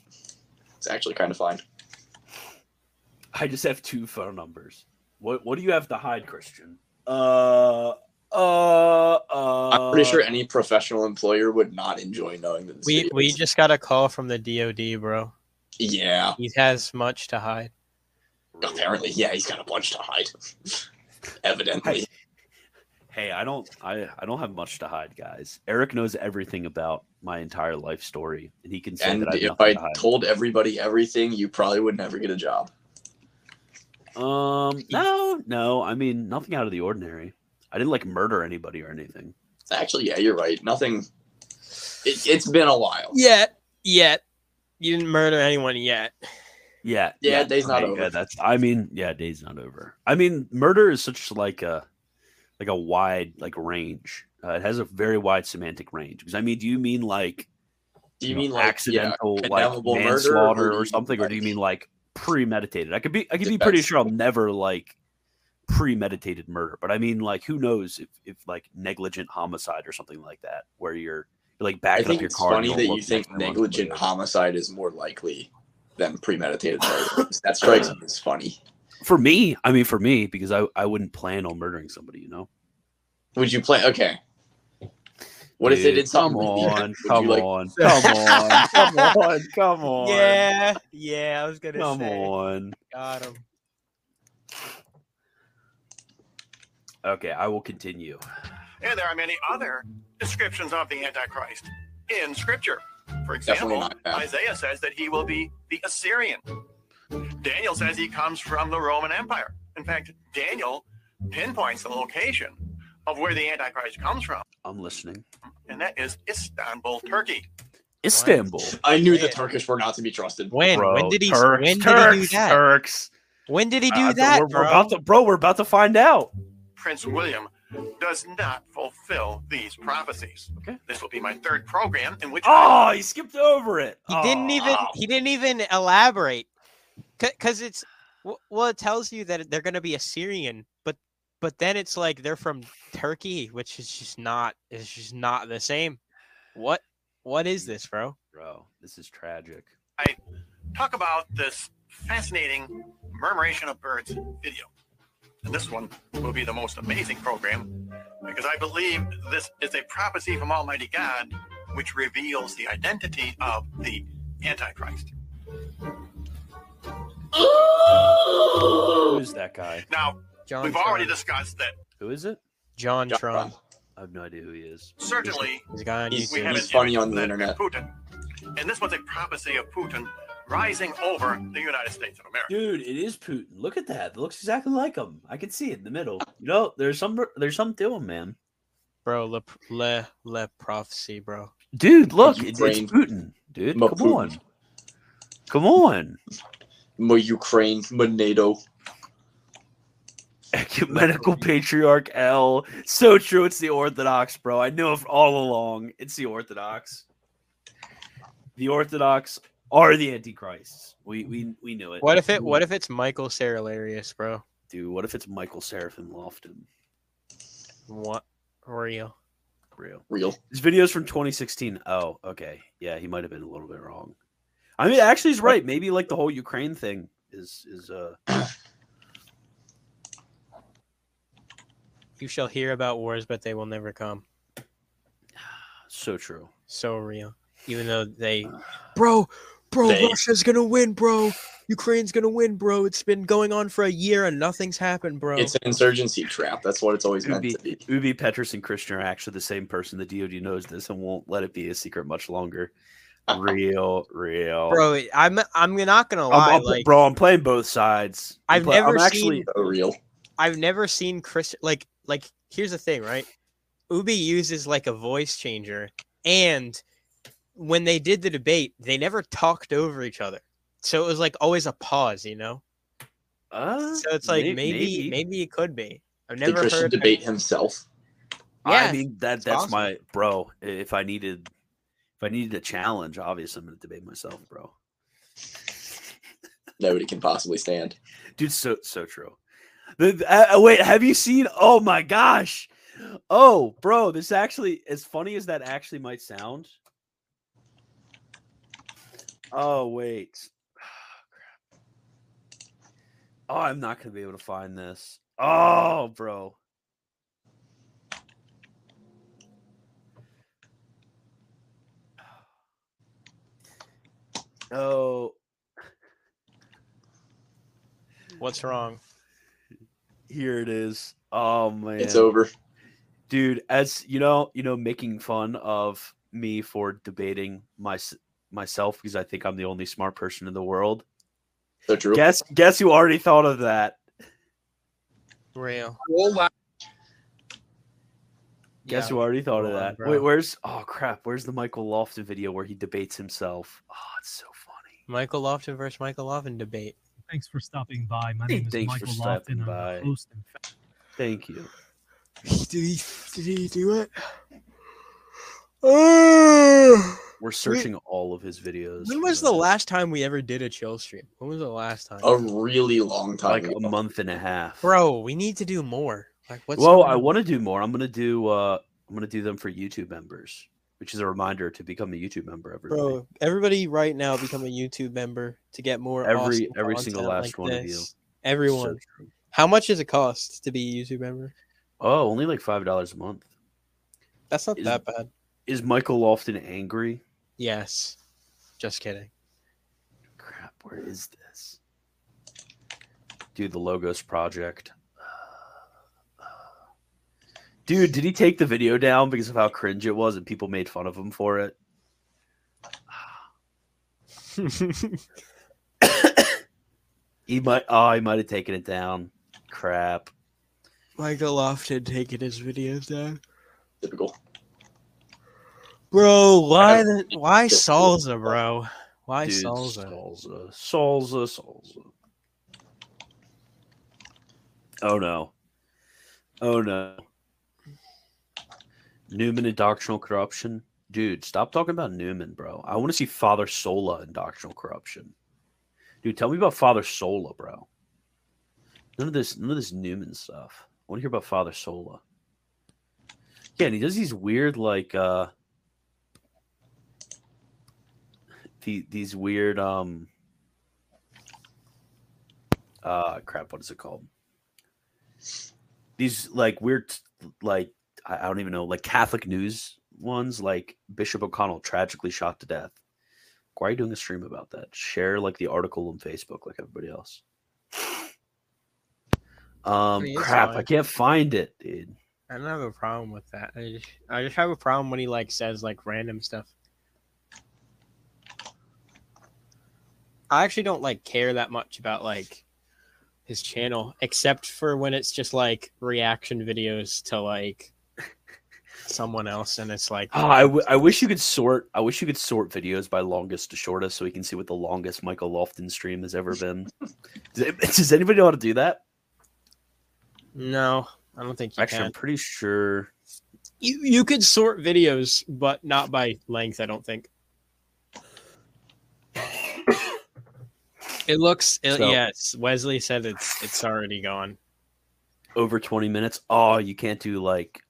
it's actually kind of fine. I just have two phone numbers. What what do you have to hide, Christian? Uh uh uh I'm pretty sure any professional employer would not enjoy knowing that this We we is. just got a call from the D O D, bro. Yeah. He has much to hide. Apparently, yeah, he's got a bunch to hide. Evidently. Hey, I don't I, I don't have much to hide, guys. Eric knows everything about my entire life story, and he can say and that I if I to hide. told everybody everything, you probably would never get a job. Um no, no, I mean nothing out of the ordinary. I didn't like murder anybody or anything. Actually, yeah, you're right. Nothing it, it's been a while. Yet, yet. You didn't murder anyone yet. Yeah, yeah, yeah, day's not okay, over. Yeah, that's. I mean, yeah, day's not over. I mean, murder is such like a, like a wide like range. Uh, it has a very wide semantic range. Because I mean, do you mean like, do you, you mean know, like, accidental yeah, like manslaughter or, or something, like, or do you mean like premeditated? I could be, I could be pretty sure I'll never like premeditated murder, but I mean like, who knows if if like negligent homicide or something like that, where you're like backing up your car. I think it's funny that you think negligent homicide is more likely than premeditated murder. That strikes me as funny. For me, I mean, for me, because I, I wouldn't plan on murdering somebody, you know? Would you plan? Okay. What Dude, if they did something? Come on, come like... on, come on, come on, come on. Yeah, yeah, I was going to say. Come on. Got him. Okay, I will continue. And there are many other descriptions of the Antichrist in Scripture. For example, Isaiah says that he will be the Assyrian. Daniel says he comes from the Roman Empire. In fact, Daniel pinpoints the location of where the Antichrist comes from. I'm listening. And that is Istanbul, Turkey. Istanbul. What? I knew the Turkish were not to be trusted. When? Bro, when did he? Turks, when did Turks, he do that? Turks. When did he do uh, that, we're, bro? We're about to, bro, we're about to find out. Prince William does not fulfill these prophecies. Okay. This will be my third program in which. Oh, he skipped over it. He oh. didn't even. He didn't even elaborate. Because it's well, it tells you that they're going to be Assyrian, but but then it's like they're from Turkey, which is just not is just not the same. What what is this, bro? Bro, this is tragic. I talk about this fascinating murmuration of birds video, and this one will be the most amazing program because I believe this is a prophecy from Almighty God, which reveals the identity of the Antichrist. Who's that guy? Now, John we've Trump. already discussed that. Who is it? John, John Trump. Trump. I have no idea who he is. Certainly, he's, a guy on he's, he's funny on the internet. Putin. And this was a prophecy of Putin rising over the United States of America. Dude, it is Putin. Look at that. It looks exactly like him. I can see it in the middle. You know, there's some, there's some to him, man. Bro, le, le, le prophecy, bro. Dude, look. It's, it's Putin. Dude, Ma come Putin. on. Come on. My Ukraine, my NATO. Ecumenical Patriarch L. So true, it's the Orthodox, bro. I knew it all along. It's the Orthodox. The Orthodox are the Antichrists. We we we knew it. What if it what if it's Michael Saralarius, bro? Dude, what if it's Michael Seraphim Lofton? What real? Real. Real. His video's from twenty sixteen. Oh, okay. Yeah, he might have been a little bit wrong. I mean, actually, he's right. Maybe like the whole Ukraine thing is is. Uh... You shall hear about wars, but they will never come. So true, so real. Even though they, bro, bro, they... Russia's gonna win, bro. Ukraine's gonna win, bro. It's been going on for a year and nothing's happened, bro. It's an insurgency trap. That's what it's always Ubi, meant to be. Ubi, Petrus, and Christian are actually the same person. The D O D knows this and won't let it be a secret much longer. Real, real, bro. I'm, I'm not gonna lie, I'm, I'm, like, bro. I'm playing both sides. I'm I've play, never I'm seen actually, real. I've never seen Chris like, like. Here's the thing, right? Ubi uses like a voice changer, and when they did the debate, they never talked over each other, so it was like always a pause, you know. Uh, so it's like maybe, maybe, maybe it could be. I've never Did heard debate him. himself. Yeah, I mean that. That's awesome. my bro. If I needed. If I needed a challenge, obviously, I'm going to debate myself, bro. Nobody can possibly stand. Dude, so so true. The, uh, wait, have you seen? Oh, my gosh. Oh, bro, this actually, as funny as that actually might sound. Oh, wait. Oh, crap. Oh, I'm not going to be able to find this. Oh, bro. Oh, what's wrong? Here it is. Oh man, it's over, dude. As you know, you know, making fun of me for debating my myself because I think I'm the only smart person in the world. So true. Guess, guess who already thought of that? Real. Guess yeah. who already thought Hold of that? On, bro. Wait, where's? Oh crap! Where's the Michael Lofton video where he debates himself? Oh, it's so. Michael Lofton versus Michael Lofton debate. Thanks for stopping by. My name is Thanks Michael for stopping Lofton. By. Thank you. Did he, did he do it? Oh, We're searching we, all of his videos. When was the last time we ever did a chill stream? When was the last time? A really long time. Like ago. A month and a half. Bro, we need to do more. Like, what's well, I want to do more. I'm gonna do. Uh, I'm gonna do them for YouTube members. which is a reminder to become a YouTube member. Everybody, Bro, everybody right now become a YouTube member to get more. Every awesome every single last like one this. of you. Everyone. So how much does it cost to be a YouTube member? Oh, only like five dollars a month. That's not is, that bad. Is Michael Lofton angry? Yes. Just kidding. Crap, where is this? Dude, the Logos Project. Dude, did he take the video down because of how cringe it was and people made fun of him for it? He might. Oh, he might have taken it down. Crap. Michael Lofton taking his videos down. Typical. Bro, why the, why Salsa, bro? Why Dude, Salsa? Salsa, Salsa, Salsa. Oh, no. Oh, no. Newman and doctrinal corruption. Dude, stop talking about Newman, bro. I want to see Father Sola and doctrinal corruption. Dude, tell me about Father Sola, bro. None of this, none of this Newman stuff. I want to hear about Father Sola. Yeah, and he does these weird, like, uh, the, these weird, um, uh, crap, what is it called? These, like, weird, like, I don't even know, like Catholic news ones, like Bishop O'Connell tragically shot to death. Why are you doing a stream about that? Share like the article on Facebook like everybody else. Um, crap, I can't find it, dude. I don't have a problem with that. I just, I just have a problem when he like says like random stuff. I actually don't like care that much about like his channel, except for when it's just like reaction videos to like someone else, and it's like, oh, I, w- I wish you could sort I wish you could sort videos by longest to shortest so we can see what the longest Michael Lofton stream has ever been. does, does anybody know how to do that? No, I don't think you actually can. I'm pretty sure you you could sort videos, but not by length, I don't think. It looks it, so, yes, Wesley said it's it's already gone. Over twenty minutes. Oh, you can't do like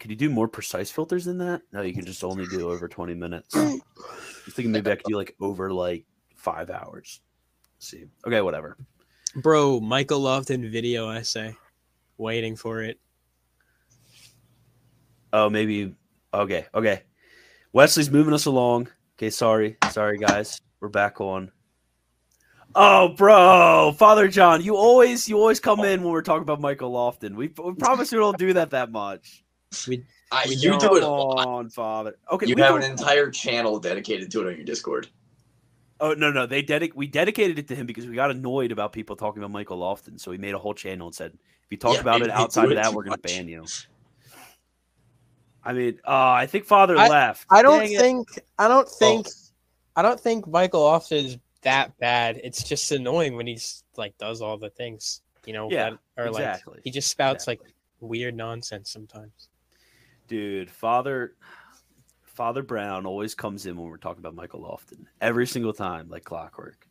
Could you do more precise filters than that? No, you can just only do over twenty minutes. I was thinking maybe I could do like over like five hours. Let's see. Okay, whatever. Bro, Michael Lofton video essay. Waiting for it. Oh, maybe. Okay, okay. Wesley's moving us along. Okay, sorry. Sorry, guys. We're back on. Oh, bro, Father John, you always you always come in when we're talking about Michael Lofton. We, we promise we don't do that that much. We, uh, we you do it on Father. Okay, you have an entire channel dedicated to it on your Discord. Oh no, no, they dedic we dedicated it to him because we got annoyed about people talking about Michael Lofton, so we made a whole channel and said, if you talk yeah, about it outside of that, we're gonna much. ban you. I mean, uh, I think Father I, left. I don't think I don't think oh. I don't think Michael Lofton is that bad. It's just annoying when he's like does all the things, you know. Yeah, that, or exactly. like he just spouts exactly. like weird nonsense sometimes. Dude, Father Father Brown always comes in when we're talking about Michael Lofton. Every single time, like clockwork.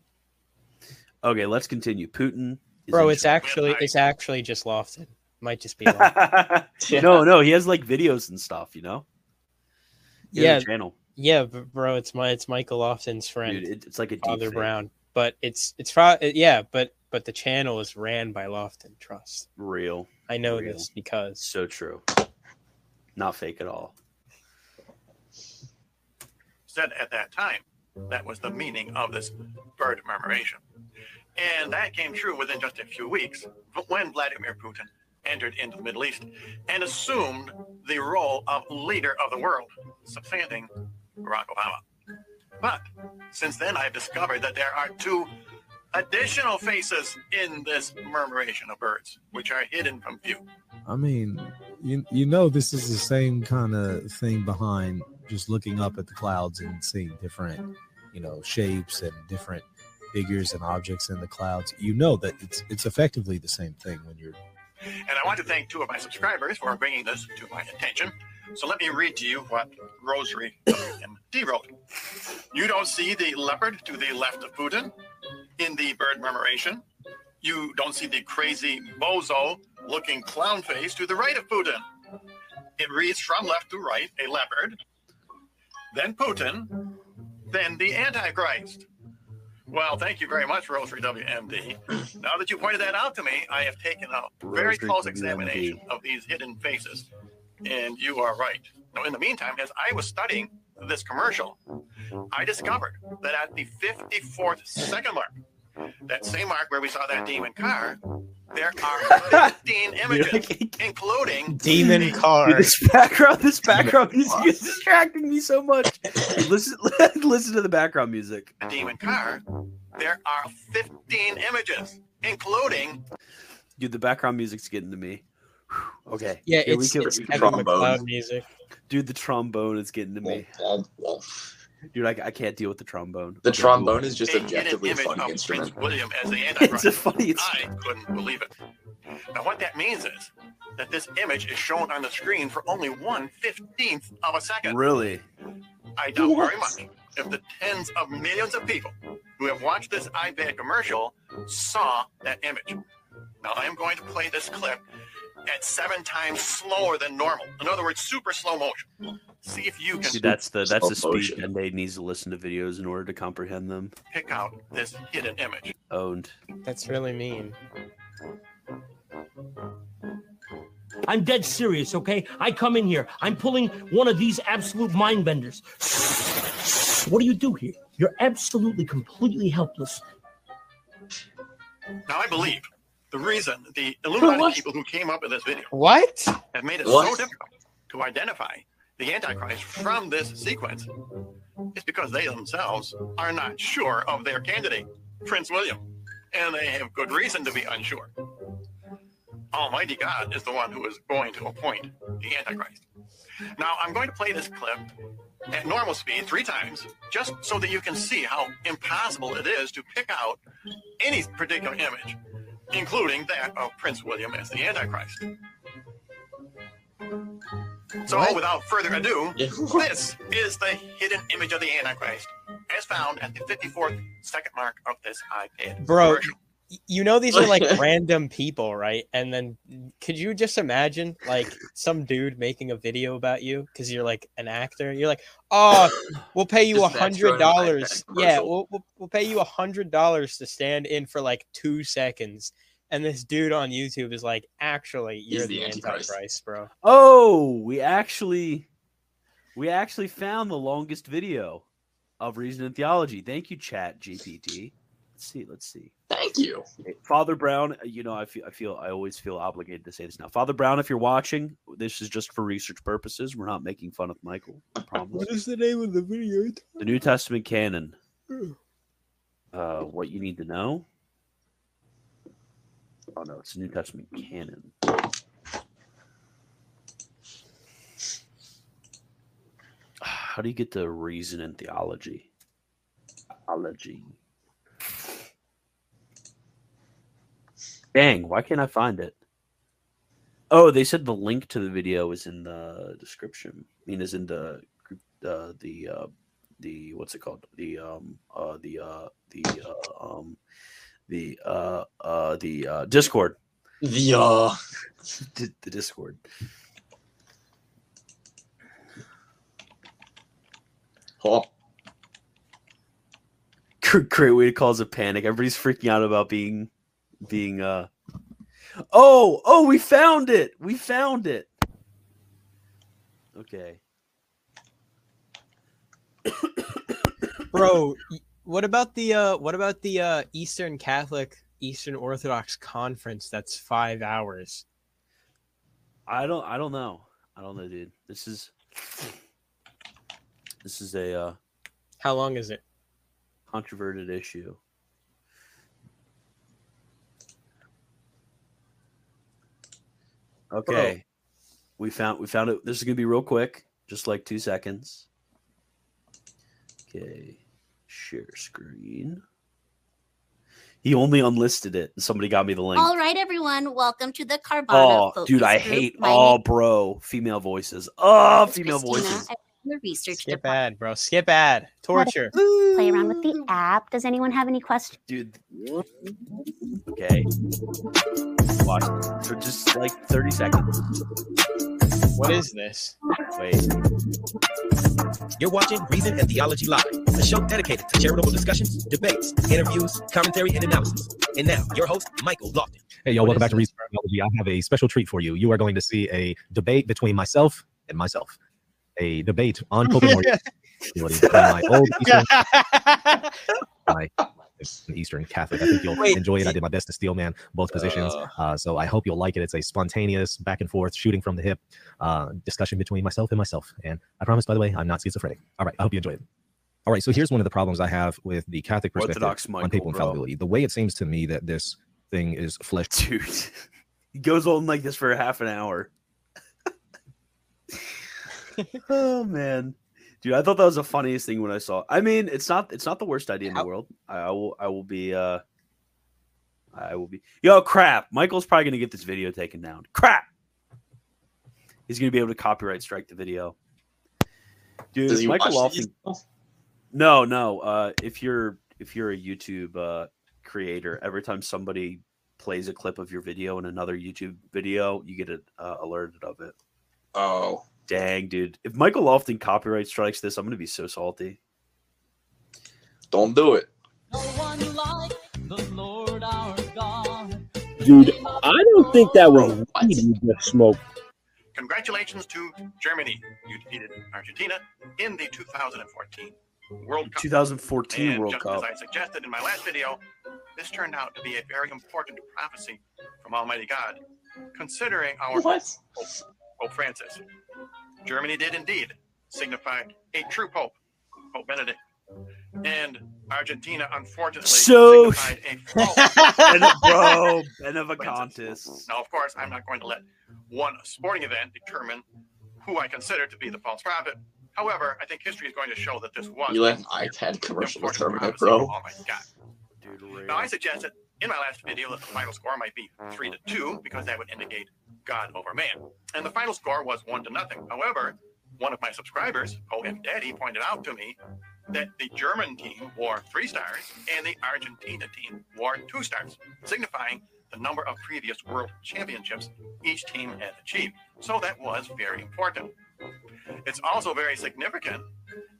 Okay, let's continue. Putin is Bro, it's actually it's actually just Lofton. Might just be Lofton. yeah. No, no, he has like videos and stuff, you know? He yeah. Channel. Yeah, bro, it's my it's Michael Lofton's friend. Dude, it, it's like a Father deep Brown. Thing. But it's it's probably yeah, but but the channel is ran by Lofton, trust. Real. I know Real. this because so true. Not fake at all. Said at that time, that was the meaning of this bird commemoration. And that came true within just a few weeks when Vladimir Putin entered into the Middle East and assumed the role of leader of the world, supplanting Barack Obama. But since then, I've discovered that there are two additional faces in this murmuration of birds, which are hidden from view. I mean, you you know this is the same kind of thing behind just looking up at the clouds and seeing different, you know, shapes and different figures and objects in the clouds. You know that it's it's effectively the same thing when you're... And I want to thank two of my subscribers for bringing this to my attention. So let me read to you what Rosary W M D wrote. You don't see the leopard to the left of Putin in the bird murmuration. You don't see the crazy bozo-looking clown face to the right of Putin. It reads from left to right, a leopard, then Putin, then the Antichrist. Well, thank you very much, Rosary W M D. Now that you pointed that out to me, I have taken a very close examination of these hidden faces, and you are right. Now, in the meantime, as I was studying this commercial, I discovered that at the fifty-fourth second mark, that same mark where we saw that demon car, there are fifteen images, like including demon car. This background, this background is distracting me so much. Listen, listen to the background music. A demon car. There are fifteen images, including. Dude, the background music's getting to me. Whew. Okay. Yeah, yeah it's, we it's trombone music. Dude, the trombone is getting to me. Oh, God. Dude, I, I can't deal with the trombone. The okay, trombone cool. is just objectively a funny instrument. William as the Antichrist. It's a funny instrument. I couldn't believe it. Now, what that means is that this image is shown on the screen for only one fifteenth of a second. Really? I doubt yes. very much if the tens of millions of people who have watched this iPad commercial saw that image. Now, I am going to play this clip at seven times slower than normal. In other words, super slow motion. See if you can. See, that's the that's the speed that they need to listen to videos in order to comprehend them. Pick out this hidden image. Owned. That's really mean. I'm dead serious, okay? I come in here. I'm pulling one of these absolute mindbenders. What do you do here? You're absolutely, completely helpless. Now I believe the reason the Illuminati what? people who came up with this video what have made it what? so difficult to identify the Antichrist from this sequence is because they themselves are not sure of their candidate, Prince William, and they have good reason to be unsure. Almighty God is the one who is going to appoint the Antichrist. Now, I'm going to play this clip at normal speed three times, just so that you can see how impossible it is to pick out any particular image, including that of Prince William as the Antichrist. So what? without further ado, this is the hidden image of the Antichrist, as found at the fifty-fourth second mark of this iPad. Bro, you know these are like random people, right? And then could you just imagine like some dude making a video about you because you're like an actor? You're like, oh, we'll pay you a hundred dollars. Yeah, we'll, we'll we'll pay you a hundred dollars to stand in for like two seconds. And this dude on YouTube is like, actually, you're He's the, the Antichrist. Antichrist, bro. Oh, we actually, we actually found the longest video of Reason and Theology. Thank you, Chat G P T. Let's see, let's see. Thank you, Father Brown. You know, I feel, I feel, I always feel obligated to say this now, Father Brown. If you're watching, this is just for research purposes. We're not making fun of Michael. I promise. What is the name of the video? The New Testament canon. Uh, what you need to know. Oh no, it's a New Testament canon. How do you get to Reason and Theology? Theology. Dang, why can't I find it? Oh, they said the link to the video is in the description. I mean, is in the group, uh, the uh, the what's it called? The um, uh, the uh, the uh, um. the uh uh the uh Discord the uh the, the Discord oh. Great way to cause a panic. Everybody's freaking out about being being uh oh oh we found it we found it okay. Bro, What about the uh, what about the uh, Eastern Catholic Eastern Orthodox conference? That's five hours. I don't I don't know I don't know, dude. This is this is a uh, how long is it? Controverted issue. Okay, oh. we found we found it. This is gonna be real quick, just like two seconds. Okay. Share screen. He only unlisted it. Somebody got me the link. All right, everyone. Welcome to the Carvana. Oh, focus dude, I group. hate. My oh, bro. Female voices. Oh, female Christina, voices. Your research Skip department. ad, bro. Skip ad. Torture. Play around with the app. Does anyone have any questions? Dude. Okay. Watch. So just like thirty seconds. What is this? Wait. You're watching Reason and Theology Live, a show dedicated to charitable discussions, debates, interviews, commentary, and analysis. And now, your host, Michael Lofton. Hey, y'all, welcome back to Reason and Theology. I have a special treat for you. You are going to see a debate between myself and myself. A debate on Pope Benedict. My old Eastern, my Eastern Catholic. I think you'll Wait. enjoy it. I did my best to steal, man, both positions. Uh, uh, so I hope you'll like it. It's a spontaneous back and forth, shooting from the hip uh, discussion between myself and myself. And I promise, by the way, I'm not schizophrenic. All right. I hope you enjoy it. All right. So here's one of the problems I have with the Catholic perspective Orthodox Michael, on papal infallibility. Bro. The way it seems to me that this thing is flesh. Dude, it goes on like this for half an hour. Oh, man. Dude, I thought that was the funniest thing when I saw it. I mean, it's not it's not the worst idea in the world. I, I will I will be uh I will be yo crap. Michael's probably gonna get this video taken down. Crap. He's gonna be able to copyright strike the video. Dude, does Michael Lofton. No, no. Uh if you're if you're a YouTube uh creator, every time somebody plays a clip of your video in another YouTube video, you get a, uh, alerted of it. Oh, dang, dude. If Michael Lofton copyright strikes this, I'm going to be so salty. Don't do it. Dude, I don't think that was weed you just smoked. Congratulations to Germany. You defeated Argentina in the two thousand fourteen World Cup. twenty fourteen and World just Cup. As I suggested in my last video, this turned out to be a very important prophecy from Almighty God, considering our what? Hope. Pope Francis. Germany did indeed signify a true pope, Pope Benedict, and Argentina unfortunately so... signified a false bro, and of a contest. Now, of course, I'm not going to let one sporting event determine who I consider to be the false prophet. However, I think history is going to show that this was. You let an iPad commercial determine it, bro. Oh my god, dude! Now I suggested in my last video that the final score might be three to two because that would indicate God over man, and the final score was one to nothing. However, one of my subscribers, O M Daddy, pointed out to me that the German team wore three stars and the Argentina team wore two stars, signifying the number of previous world championships each team had achieved. So that was very important. It's also very significant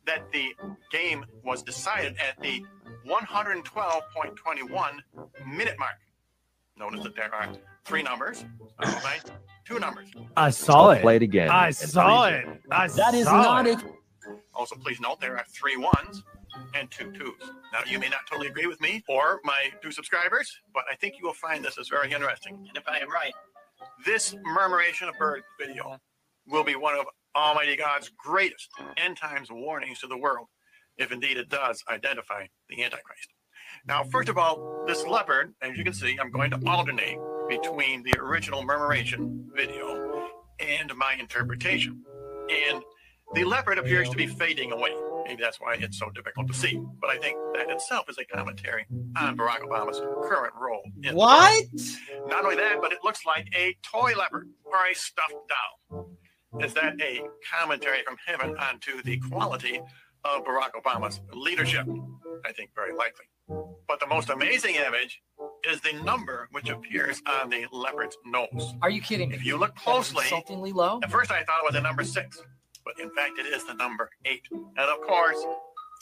that the game was decided at the one hundred twelve point two one minute mark. Notice that there are three numbers, right? Two numbers. I saw it. Play it again. I saw it. I saw it. That is not it. Also, please note there are three ones and two twos. Now, you may not totally agree with me or my two subscribers, but I think you will find this is very interesting. And if I am right, this murmuration of birds video will be one of Almighty God's greatest end times warnings to the world, if indeed it does identify the Antichrist. Now, first of all, this leopard, as you can see, I'm going to alternate between the original murmuration video and my interpretation. And the leopard appears to be fading away. Maybe that's why it's so difficult to see. But I think that itself is a commentary on Barack Obama's current role. In what? Not only that, but it looks like a toy leopard or a stuffed doll. Is that a commentary from heaven onto the quality of Barack Obama's leadership? I think very likely. But the most amazing image is the number which appears on the leopard's nose. Are you kidding me? If you look closely, insultingly low. At first I thought it was the number six, but in fact it is the number eight. And of course,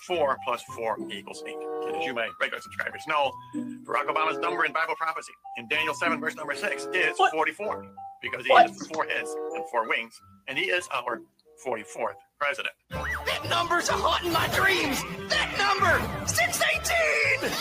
four plus four equals eight. And as you, my regular subscribers, know, Barack Obama's number in Bible prophecy in Daniel seven, verse number six is what? forty-four, because he what? has four heads and four wings, and he is our forty-fourth president. That number's a haunting my dreams. That number, six eighteen.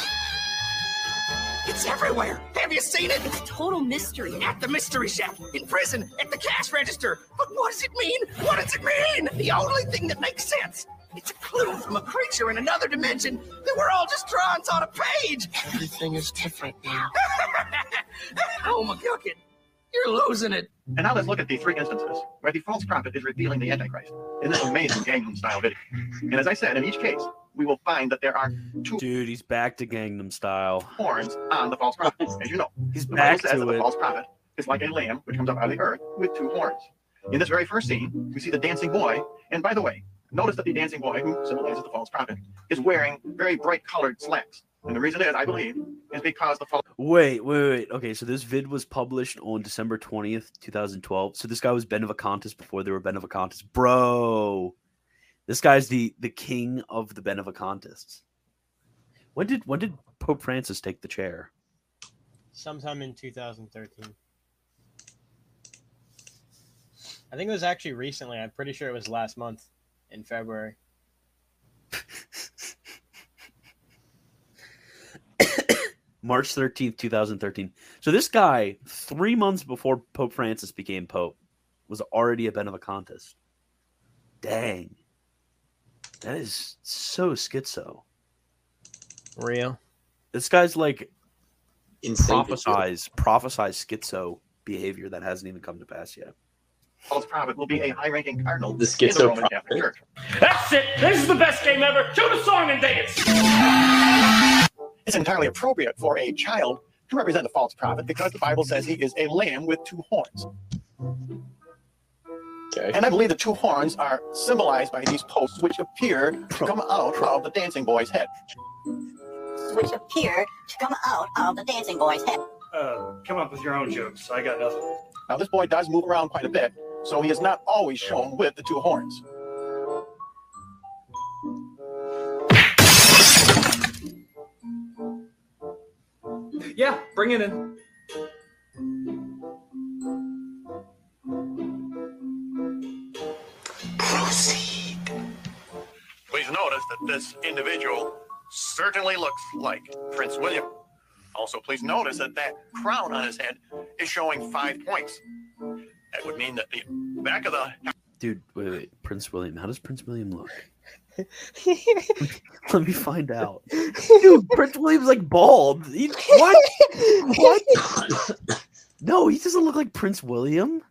It's everywhere. Have you seen it? It's a total mystery. At the mystery shop, in prison, at the cash register. But what does it mean? What does it mean? The only thing that makes sense. It's a clue from a creature in another dimension that we're all just drawings on a page. Everything is different now. Oh my God. You're losing it. And now let's look at the three instances where the false prophet is revealing the Antichrist in this amazing Gangnam Style video. And as I said, in each case, we will find that there are two. Dude, he's back to Gangnam Style. Horns on the false prophet, as you know. He's the back Bible says to that it. The false prophet is like a lamb which comes up out of the earth with two horns. In this very first scene, we see the dancing boy. And by the way, notice that the dancing boy, who symbolizes the false prophet, is wearing very bright colored slacks. And the reason is, I believe, is because the fall. Wait, wait, wait. Okay, so this vid was published on December twentieth, two thousand twelve. So this guy was Benevacantis before there were Benevacantis. Bro, this guy's the, the king of the Benevacantists. When did when did Pope Francis take the chair? Sometime in two thousand thirteen. I think it was actually recently. I'm pretty sure it was last month in February. March thirteenth, two thousand thirteen. So this guy, three months before Pope Francis became Pope, was already a Benevacantist. Dang. That is so schizo. Real. This guy's like prophesies, prophesies schizo behavior that hasn't even come to pass yet. False prophet will be a high-ranking cardinal the in the Roman Catholic Church. That's it! This is the best game ever! Shoot a song and dance! It's entirely appropriate for a child to represent a false prophet because the Bible says he is a lamb with two horns. Okay. And I believe the two horns are symbolized by these posts which appear to come out of the dancing boy's head. Which appear to come out of the dancing boy's head. Uh, come up with your own jokes. I got nothing. Now, this boy does move around quite a bit, so he is not always shown with the two horns. Yeah, bring it in. Proceed. Please notice that this individual certainly looks like Prince William. Also, please notice that that crown on his head is showing five points. That would mean that the back of the... Dude, wait, wait. Prince William. How does Prince William look? Let me find out. Dude, Prince William's like bald. He, what? What? No, he doesn't look like Prince William.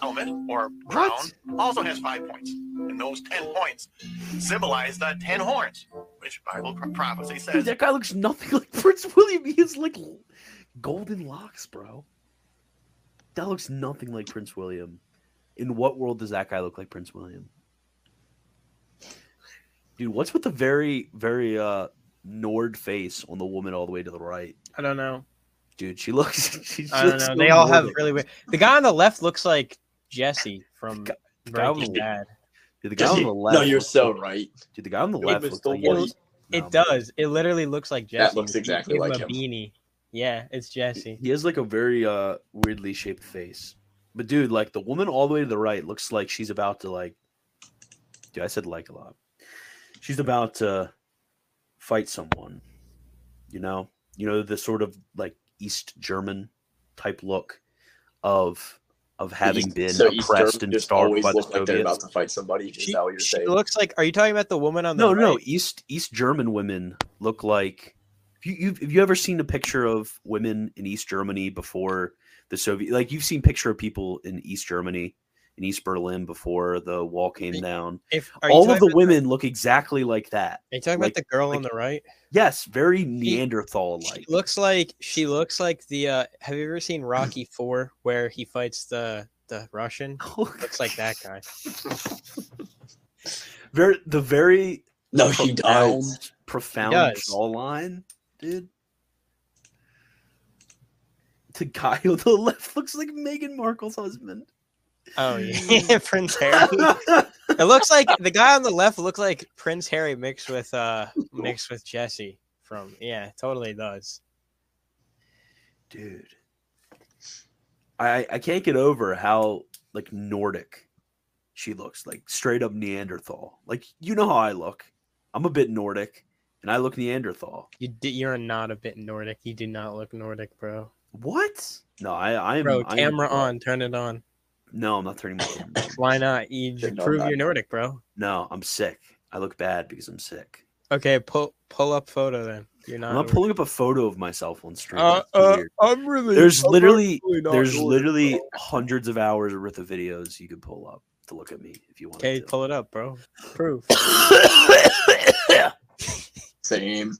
Helmet or crown what? Also has five points. And those ten points symbolize the ten horns, which Bible prophecy says. Dude, that guy looks nothing like Prince William. He has like golden locks, bro. That looks nothing like Prince William. In what world does that guy look like Prince William? Dude, what's with the very, very uh, Nord face on the woman all the way to the right? I don't know. Dude, she looks... She I don't looks know. They all have really weird... The guy on the left looks like Jesse from the guy, the Breaking Bad. Dude, the guy on the left... No, you're so right. Dude, the guy on the left looks like Jesse. It does. It literally looks like Jesse. That looks exactly like him. Beanie. Yeah, it's Jesse. He has like a very uh, weirdly shaped face. But dude, like the woman all the way to the right looks like she's about to like... Dude, I said like a lot. She's about to fight someone, you know? You know, the sort of like East German type look of of having East, been so oppressed and starved by the Soviets. Like they're about to fight somebody. She, is that what you're she saying? Looks like, are you talking about the woman on the No, right? no, East East German women look like, have you, you've, have you ever seen a picture of women in East Germany before the Soviet, like you've seen picture of people in East Germany? In East Berlin before the wall came down. If, all of the women the, look exactly like that. Are you talking like, about the girl like, on the right? Yes, very Neanderthal-like. Looks like she looks like the uh have you ever seen Rocky Four where he fights the the Russian? Looks like that guy. Very the very no, he does. Profound jawline, dude. The guy on the left looks like Meghan Markle's husband. Oh yeah, Prince Harry. It looks like the guy on the left looks like Prince Harry mixed with uh mixed with Jesse from yeah, totally does. Dude, I I can't get over how like Nordic she looks, like straight up Neanderthal. Like you know how I look, I'm a bit Nordic, and I look Neanderthal. You d- you're not a bit Nordic. You do not look Nordic, bro. What? No, I I'm. Bro, camera I'm, on. Turn it on. No, I'm not turning my camera. Why not? You just prove you're Nordic, bro. No, I'm sick. I look bad because I'm sick. Okay, pull pull up photo then. You're not. I'm not pulling up a photo of myself on stream. Uh, uh, I'm really. There's I'm literally really there's Nordic, literally bro. Hundreds of hours worth of videos you could pull up to look at me if you want. Okay, to. Pull it up, bro. Proof. Same.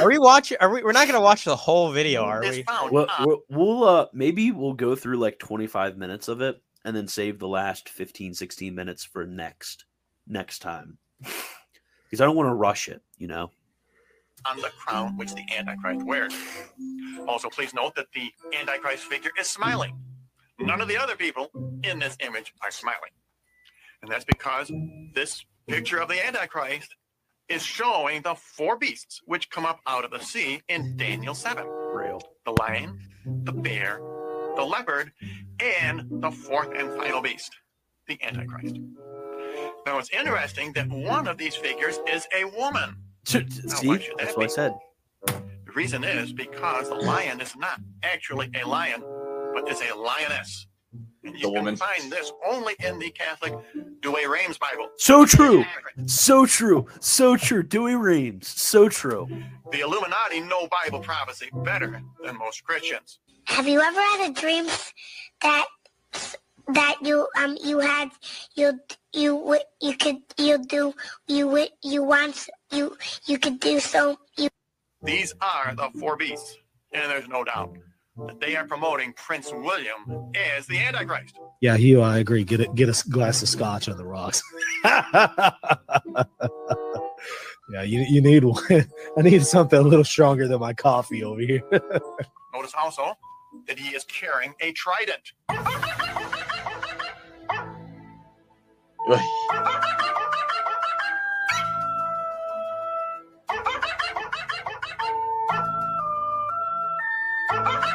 Are we watching? Are we? We're not gonna watch the whole video, are we? We'll, we'll, we'll uh, maybe we'll go through like twenty-five minutes of it, and then save the last fifteen, sixteen minutes for next next time. because I don't want to rush it, you know. On the crown which the Antichrist wears. Also, please note that the Antichrist figure is smiling. None of the other people in this image are smiling. And that's because this picture of the Antichrist is showing the four beasts which come up out of the sea in Daniel seven. Real. The lion, the bear, the leopard, and the fourth and final beast, the Antichrist. Now, it's interesting that one of these figures is a woman. See, now, that that's be? what I said. The reason is because the lion is not actually a lion, but is a lioness. And you the can woman. find this only in the Catholic Douay Rheims Bible. So true. So true. So true. Douay Rheims. So true. The Illuminati know Bible prophecy better than most Christians. Have you ever had a dream that that you um you had you you you could you do you you want you you could do so? You. These are the four beasts, and there's no doubt that they are promoting Prince William as the Antichrist. Yeah, Hugh, I agree. Get a, get a glass of scotch on the rocks. Yeah, you you need one. I need something a little stronger than my coffee over here. Notice also that he is carrying a trident.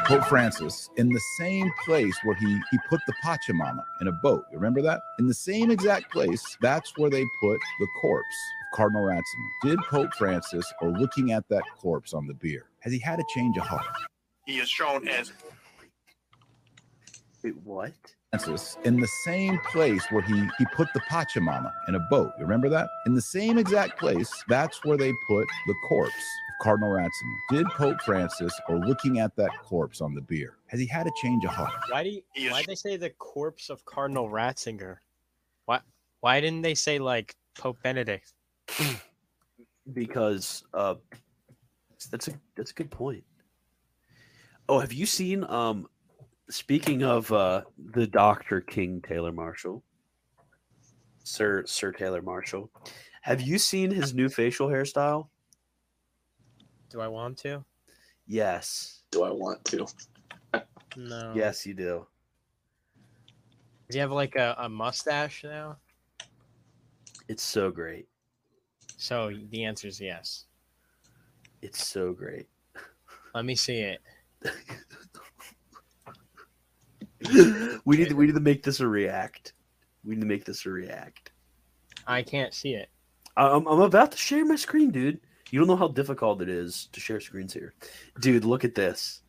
Pope Francis, in the same place where he, he put the Pachamama in a boat, you remember that? In the same exact place, that's where they put the corpse of Cardinal Ratzinger. Did Pope Francis, or looking at that corpse on the bier, has he had a change of heart? He is shown as... Wait, what? Francis, in the same place where he, he put the Pachamama in a boat, you remember that? In the same exact place, that's where they put the corpse Cardinal Ratzinger. Did Pope Francis, or looking at that corpse on the bier, has he had a change of heart? Why do you, why they say the corpse of Cardinal Ratzinger? Why why didn't they say like Pope Benedict? Because uh, that's a that's a good point. Oh, have you seen? Um, speaking of uh, the Doctor King Taylor Marshall, Sir Sir Taylor Marshall, have you seen his new facial hairstyle? Do I want to? Yes. Do I want to? No. Yes, you do. Does he have like a, a mustache now? It's so great. So the answer is yes. It's so great. Let me see it. we need to, we need to make this a react. We need to make this a react. I can't see it. I'm I'm about to share my screen, dude. You don't know how difficult it is to share screens here. Dude, look at this.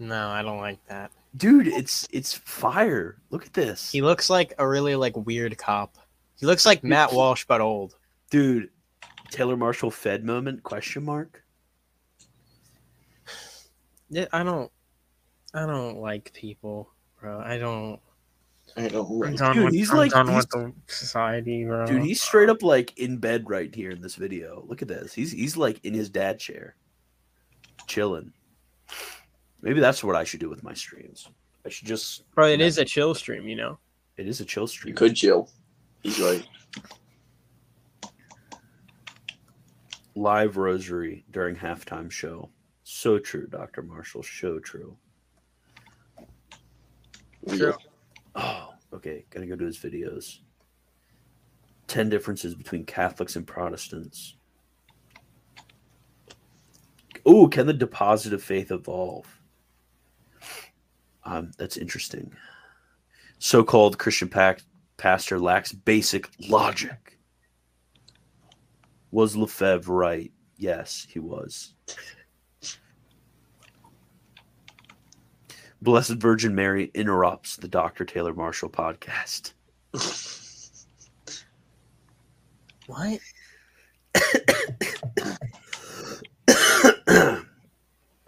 No, I don't like that. Dude, it's it's fire. Look at this. He looks like a really like weird cop. He looks like Matt Walsh, but old. Dude, Taylor Marshall Fed moment, question mark? Yeah, I don't I don't like people, bro. I don't. I don't like dude, with, he's I'm like he's, with the society, bro. Dude, he's straight up like in bed right here in this video. Look at this. He's he's like in his dad chair, chilling. Maybe that's what I should do with my streams. I should just. Bro, it is a chill stream, you know. It is a chill stream. You could chill. He's right. Live rosary during halftime show. So true, Doctor Marshall. So true. True. Oh, okay. Gotta go to his videos. Ten differences between Catholics and Protestants. Oh, can the deposit of faith evolve? Um, that's interesting. So-called Christian pact pastor lacks basic logic. Was Lefebvre right? Yes, he was. Blessed Virgin Mary interrupts the Doctor Taylor Marshall podcast. What?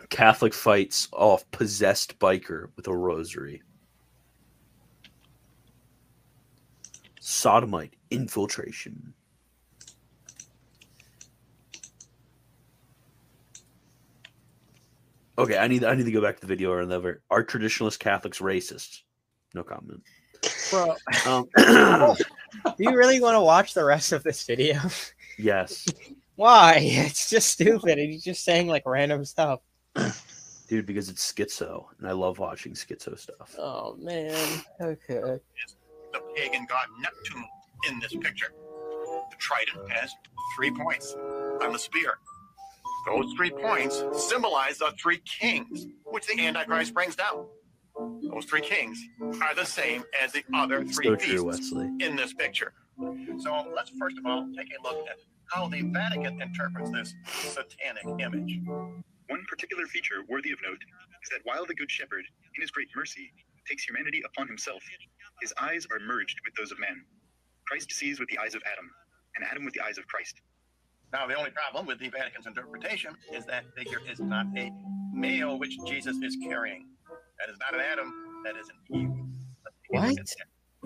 Catholic fights off possessed biker with a rosary. Sodomite infiltration. Okay, I need I need to go back to the video or another. Are traditionalist Catholics racist? No comment. Bro, um, Do you really want to watch the rest of this video? Yes. Why? It's just stupid. And he's just saying like random stuff. Dude, because it's schizo, and I love watching schizo stuff. Oh, man. Okay. The pagan god Neptune in this picture. The trident has three points on the spear. Those three points symbolize the three kings, which the Antichrist brings down. Those three kings are the same as the other three so true, beasts Wesley. in this picture. So let's first of all take a look at how the Vatican interprets this satanic image. One particular feature worthy of note is that while the Good Shepherd, in his great mercy, takes humanity upon himself, his eyes are merged with those of man. Christ sees with the eyes of Adam, and Adam with the eyes of Christ. Now, the only problem with the Vatican's interpretation is that figure is not a male which Jesus is carrying. That is not an Adam, that is an Eve. What?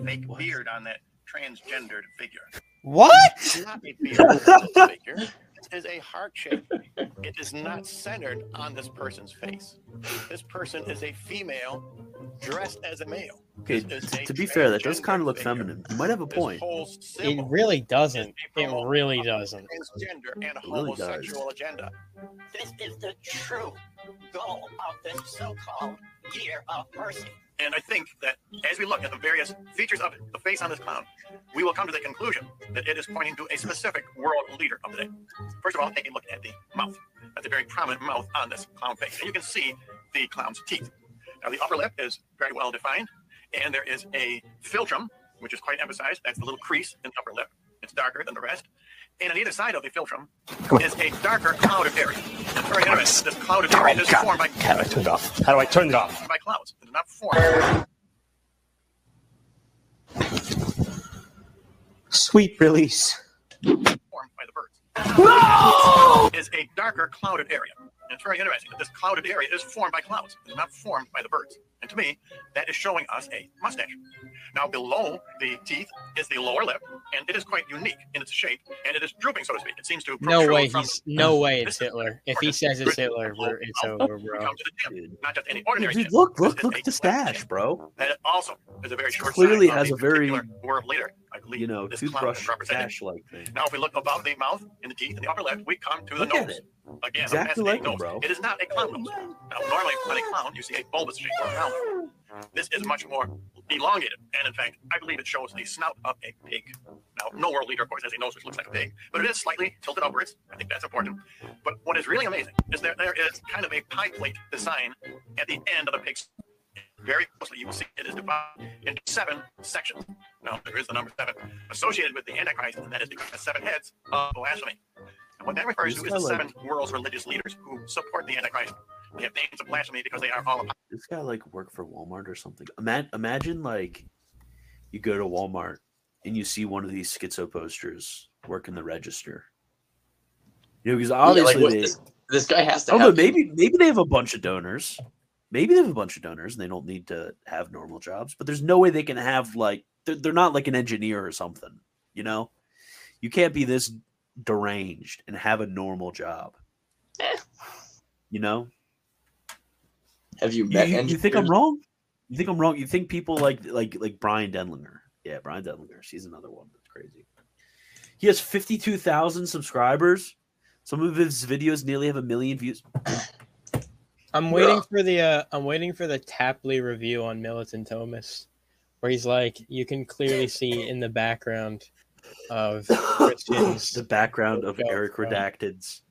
Fake what? Beard on that transgendered figure. What? It's not a beard figure. It is a heart shape. It is not centered on this person's face. This person is a female dressed as a male. Okay, to be fair, that does kind of look figure. feminine. You might have a this point. It really doesn't. It really doesn't. Transgender and a homosexual really agenda. This is the true goal of this so-called year of mercy. And I think that as we look at the various features of it, the face on this clown, we will come to the conclusion that it is pointing to a specific world leader of the day. First of all, take a look at the mouth. That's a very prominent mouth on this clown face. And you can see the clown's teeth. Now, the upper lip is very well defined. And there is a philtrum, which is quite emphasized. That's the little crease in the upper lip. It's darker than the rest. And on either side of the philtrum is a darker cloud of area. It's very interesting. This cloud of area is formed by... How do I turn it off? How do I turn it off? By clouds. It is not formed. Sweet release. Formed by the birds. No! Is a darker clouded area. And it's very interesting that this clouded area is formed by clouds. It is not formed by the birds. And to me, that is showing us a mustache. Now, below the teeth is the lower lip, and it is quite unique in its shape, and it is drooping, so to speak. It seems to no way he's no way it's Hitler. If he says it's Hitler, it's over, bro. Not just any ordinary. Dude, look, look, look at the stash, bro. That also is a very short. Clearly has a very word later. I believe, you know, toothbrush stash-like thing. Now, if we look above the mouth and the teeth and the upper lip, we come to the look nose. Again, exactly like him, bro. It is not a clown nose. Now, normally, when a clown, you see a bulbous shape or a clown. This is much more elongated, and in fact, I believe it shows the snout of a pig. Now, no world leader, of course, has a nose which looks like a pig, but it is slightly tilted upwards. I think that's important. But what is really amazing is that there is kind of a pie plate design at the end of the pig's. Very closely, you will see it is divided into seven sections. Now, there is the number seven associated with the Antichrist, and that is the seven heads of blasphemy. And what that refers this to is the like, seven world's religious leaders who support the Antichrist. They have names of blasphemy because they are all about. This guy, like, worked for Walmart or something. Ima- imagine, like, you go to Walmart and you see one of these schizo posters working the register. You know, because obviously yeah, like, they, this, this guy has to. Oh, but maybe maybe they have a bunch of donors. Maybe they have a bunch of donors and they don't need to have normal jobs, but there's no way they can have like they're, they're not like an engineer or something, you know? You can't be this deranged and have a normal job, eh. You know? Have you met? You, you think I'm wrong? You think I'm wrong? You think people like like like Brian Denlinger? Yeah, Brian Denlinger. She's another one that's crazy. He has fifty-two thousand subscribers. Some of his videos nearly have a million views. I'm waiting yeah. for the uh, I'm waiting for the Tapley review on Militant Thomas, where he's like, you can clearly see in the background of Christians, the background of Eric Redacted's.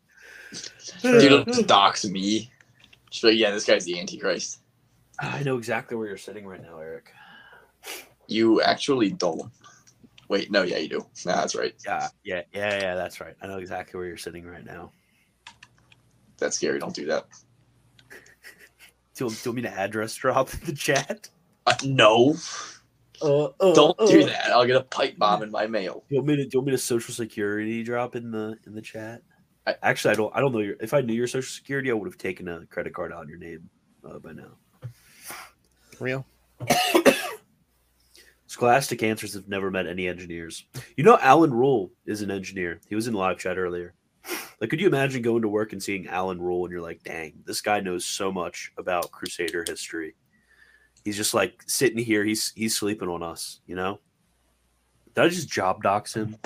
Dude, dox me. So yeah, this guy's the Antichrist. I know exactly where you're sitting right now, Eric. You actually don't. Wait, no, yeah, you do. Nah, that's right. Yeah, yeah, yeah, yeah, that's right. I know exactly where you're sitting right now. That's scary. Don't do that. Do you, do you want me to address drop the chat? Uh, no. Uh, uh, Don't uh, do that. I'll get a pipe bomb in my mail. Do you want me to, do you want me to social security drop in the in the chat? I, Actually, I don't. I don't know. Your, if I knew your social security, I would have taken a credit card out in your name uh, by now. Real. Scholastic answers have never met any engineers. You know, Alan Rule is an engineer. He was in live chat earlier. Like, could you imagine going to work and seeing Alan Rule and you're like, dang, this guy knows so much about Crusader history. He's just like sitting here. He's he's sleeping on us, you know? Did I just job dox him?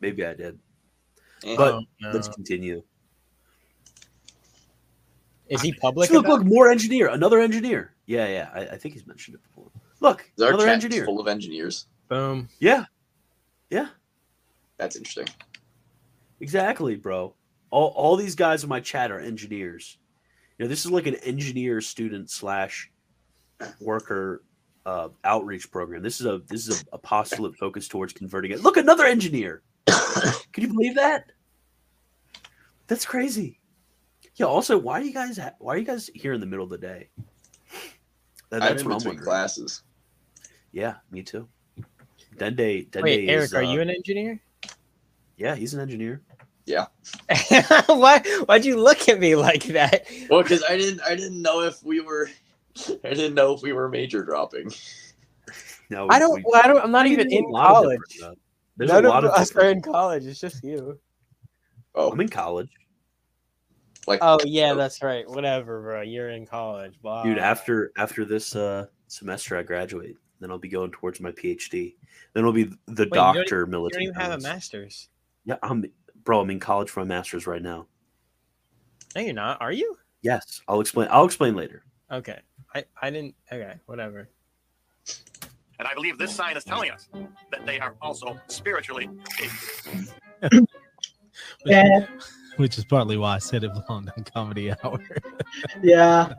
Maybe I did. Oh, but no. Let's continue. Is he public? Look, look, more engineer. Another engineer. Yeah, yeah. I, I think he's mentioned it before. Look, There's another engineer. Full of engineers. Boom. Yeah. Yeah. That's interesting. Exactly, bro. All all these guys in my chat are engineers. You know, this is like an engineer student slash worker uh, outreach program. This is a this is a, a postulate focused towards converting it. Look, another engineer. Can you believe that? That's crazy. Yeah. Also, why are you guys ha- why are you guys here in the middle of the day? That, that's I'm in between classes. Yeah, me too. Dende, Dende Wait, Eric, is, are uh, you an engineer? Yeah, he's an engineer. Yeah. Why? Why'd you look at me like that? Well, because I didn't. I didn't know if we were. I didn't know if we were major dropping. No, I don't. We, well, I don't. I'm not even in college. There's None a lot of us are in college. It's just you. Oh, I'm in college. Like, oh yeah, oh. That's right. Whatever, bro. You're in college, blah. Dude. After after this uh, semester, I graduate. Then I'll be going towards my PhD. Then it'll be the Wait, doctor you military. You don't even have a master's. Yeah, I'm bro. I'm in college for my master's right now. No, you're not. Are you? Yes, I'll explain. I'll explain later. Okay. I, I didn't. Okay, whatever. And I believe this sign is telling us that they are also spiritually which, yeah. Which is partly why I said it belonged on Comedy Hour. Yeah.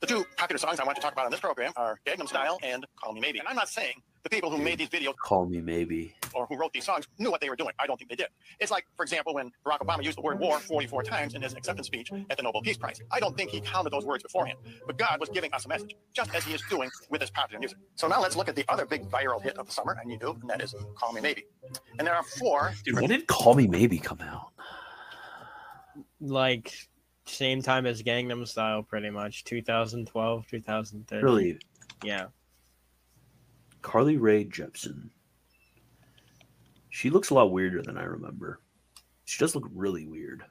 The two popular songs I want to talk about on this program are Gangnam Style and Call Me Maybe. And I'm not saying the people who made these videos Call Me Maybe or who wrote these songs knew what they were doing. I don't think they did. It's like, for example, when Barack Obama used the word war forty-four times in his acceptance speech at the Nobel Peace Prize. I don't think he counted those words beforehand, but God was giving us a message, just as he is doing with his popular music. So now let's look at the other big viral hit of the summer, and you do, and that is Call Me Maybe. And there are four. Dude, when did Call Me Maybe come out? Like, same time as Gangnam Style, pretty much. twenty twelve, twenty thirteen. Really? Yeah. Carly Rae Jepsen. She looks a lot weirder than I remember. She does look really weird.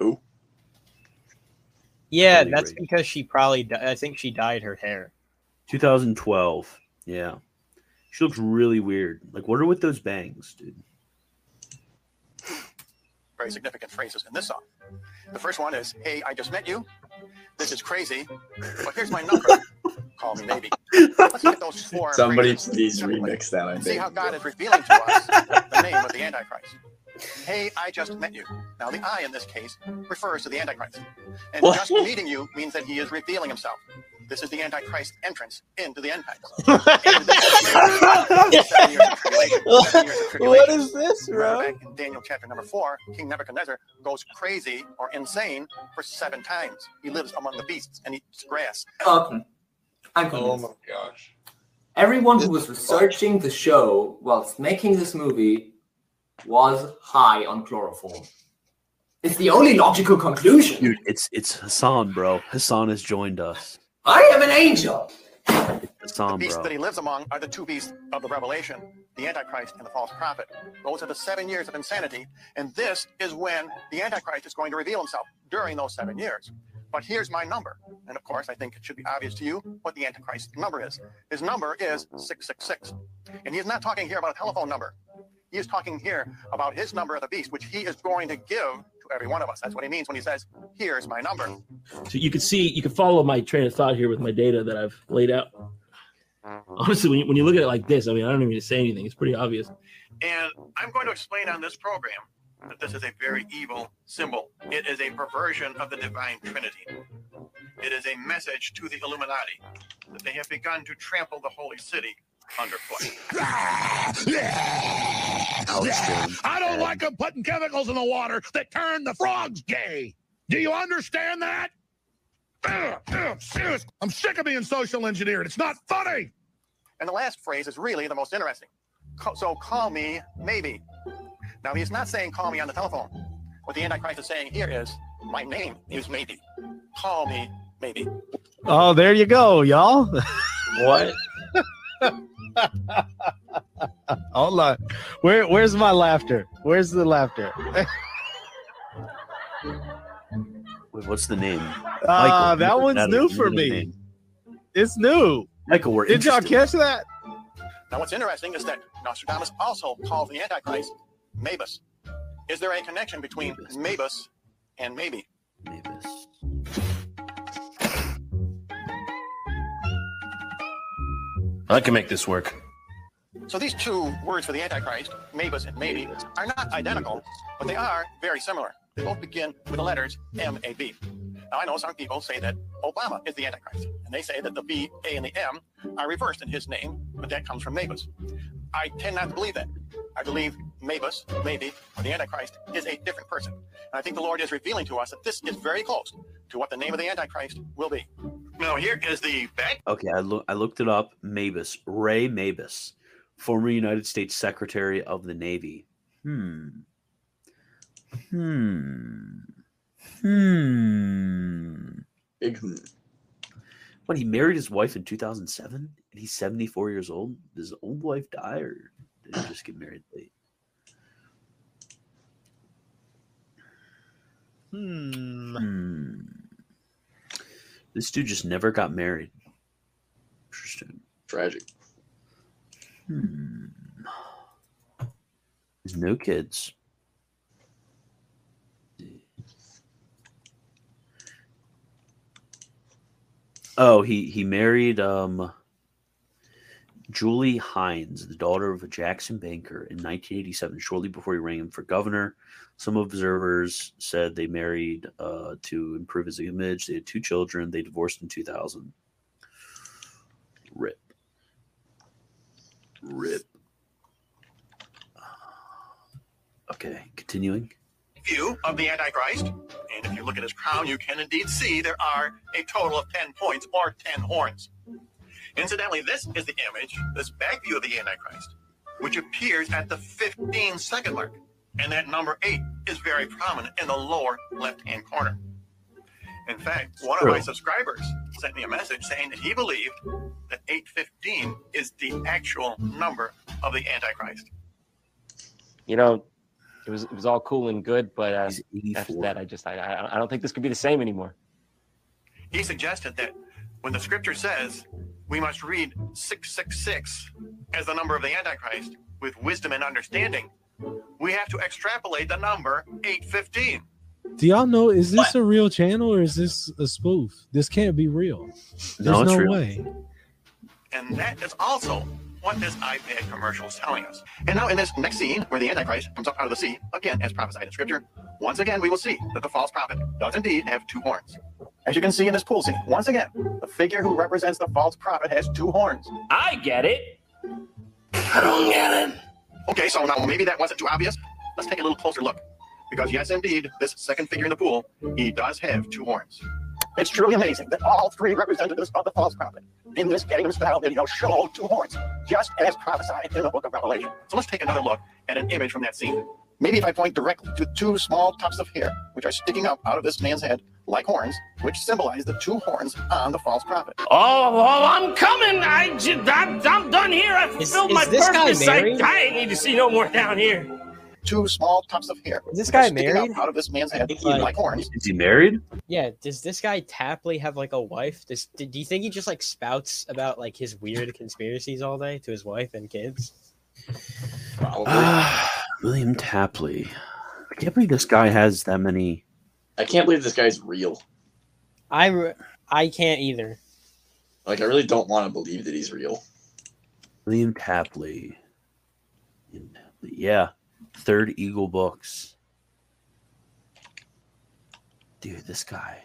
Who? Yeah, Carly that's Rae. Because she probably, di- I think she dyed her hair. twenty twelve. Yeah. She looks really weird. Like, what are with those bangs, dude? Very significant phrases in this song. The first one is, hey, I just met you. This is crazy. But here's my number. Call me maybe. Let's look at those four. Somebody please remix that, I think. See how God is revealing to us the name of the Antichrist. Hey, I just met you. Now, the I in this case refers to the Antichrist. And what? Just meeting you means that he is revealing himself. This is the Antichrist entrance into the end times. What is this, bro? Back in Daniel chapter number four, King Nebuchadnezzar goes crazy or insane for seven times. He lives among the beasts and eats grass. Okay. I'm convinced. Oh my gosh. Everyone who was researching the show whilst making this movie was high on chloroform. It's the only logical conclusion. Dude, it's it's Hassan, bro. Hassan has joined us. I am an angel. Hassan, the beasts bro. that he lives among are the two beasts of the Revelation, the Antichrist and the false prophet. Those are the seven years of insanity, and this is when the Antichrist is going to reveal himself during those seven years. But here's my number. And of course, I think it should be obvious to you what the Antichrist's number is. His number is six six six. And he's not talking here about a telephone number. He is talking here about his number of the beast, which he is going to give to every one of us. That's what he means when he says, here's my number. So you can see, you can follow my train of thought here with my data that I've laid out. Honestly, when you, when you look at it like this, I mean, I don't even need to say anything. It's pretty obvious. And I'm going to explain on this program that this is a very evil symbol. It is a perversion of the divine Trinity. It is a message to the Illuminati that they have begun to trample the holy city underfoot. I don't like them putting chemicals in the water that turn the frogs gay. Do you understand that? Ugh, ugh, serious. I'm sick of being social engineered. It's not funny. And the last phrase is really the most interesting. So call me maybe. Now, he's not saying call me on the telephone. What the Antichrist is saying here is, my name is maybe. Call me maybe. Oh, there you go, y'all. What? Hold on. Where, where's my laughter? Where's the laughter? Wait, what's the name? Uh, Michael, that one's new for me. Name. It's new. Michael, we're Did interested. Y'all catch that? Now, what's interesting is that Nostradamus also called the Antichrist Mabus. Is there a connection between Mabus, Mabus and maybe? Mabus. I can make this work. So these two words for the Antichrist, Mabus and maybe, are not identical, but they are very similar. They both begin with the letters M A B. Now, I know some people say that Obama is the Antichrist, and they say that the B, A, and the M are reversed in his name, but that comes from Mabus. I tend not to believe that. I believe Mabus, maybe, or the Antichrist is a different person. And I think the Lord is revealing to us that this is very close to what the name of the Antichrist will be. Now, here is the back. Okay, I, lo- I looked it up. Mabus, Ray Mabus, former United States Secretary of the Navy. Hmm. Hmm. Hmm. When he married his wife in two thousand seven, and he's seventy-four years old, does his old wife die, or did he just get married late? Hmm. Hmm. This dude just never got married. Interesting. Tragic. Hmm. There's no kids. Oh, he, he married um, Julie Hines, the daughter of a Jackson banker, in nineteen eighty-seven, shortly before he ran for governor. Some observers said they married uh, to improve his image. They had two children. They divorced in two thousand. Rip. Rip. Okay, continuing. View of the Antichrist, and if you look at his crown, you can indeed see there are a total of ten points or ten horns. Incidentally, this is the image, this back view of the Antichrist, which appears at the fifteen second mark, and that number eight is very prominent in the lower left-hand corner. In fact, one of my subscribers sent me a message saying that he believed that eight fifteen is the actual number of the Antichrist. You know, It was it was all cool and good, but uh, after that, I just I, I I don't think this could be the same anymore. He suggested that when the scripture says we must read six six six as the number of the Antichrist with wisdom and understanding, we have to extrapolate the number eight fifteen. Do y'all know, is this what? a real channel or is this a spoof? This can't be real. There's no, no way. And that is also what this iPad commercial is telling us. And now in this next scene, where the Antichrist comes up out of the sea, again, as prophesied in Scripture, once again, we will see that the false prophet does indeed have two horns. As you can see in this pool scene, once again, the figure who represents the false prophet has two horns. I get it. I don't get it. Okay, so now maybe that wasn't too obvious. Let's take a little closer look. Because yes, indeed, this second figure in the pool, he does have two horns. It's truly amazing that all three representatives of the false prophet in this Gangnam Style video show two horns, just as prophesied in the book of Revelation. So let's take another look at an image from that scene. Maybe if I point directly to two small tufts of hair, which are sticking up out of this man's head like horns, which symbolize the two horns on the false prophet. Oh, oh I'm coming. I, I'm, I'm done here. I fulfilled my purpose. I, I need to see no more down here. Two small tufts of hair. Is this guy married? Out of this man's head, like, like horns. Is he married? Yeah. Does this guy Tapley have like a wife? Does do you think he just like spouts about like his weird conspiracies all day to his wife and kids? Probably. Uh, William Tapley. I can't believe this guy has that many. I can't believe this guy's real. I re- I can't either. Like, I really don't want to believe that he's real. William Tapley. William Tapley. Yeah. Third Eagle Books. Dude, this guy.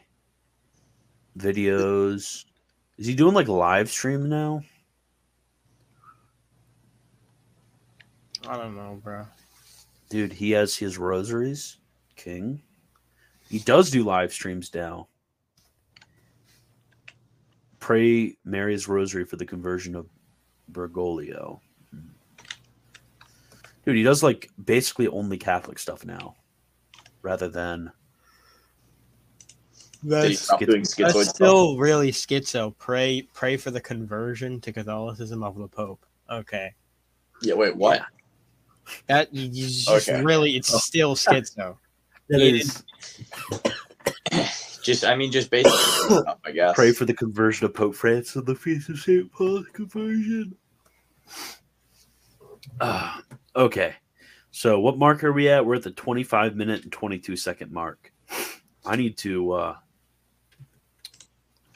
Videos. Is he doing like live stream now? I don't know, bro. Dude, he has his rosaries. King. He does do live streams now. Pray Mary's Rosary for the conversion of Bergoglio. Dude, he does like basically only Catholic stuff now, rather than. That's, that's still stuff. Really schizo. Pray, pray for the conversion to Catholicism of the Pope. Okay. Yeah. Wait. What? Yeah. That you just okay. really? It's oh. still schizo. It is. Just, I mean, just basically. I guess. Pray for the conversion of Pope Francis and the Feast of Saint Paul's Conversion. Uh, okay. So what mark are we at? We're at the twenty-five minute and twenty-two second mark. I need to uh,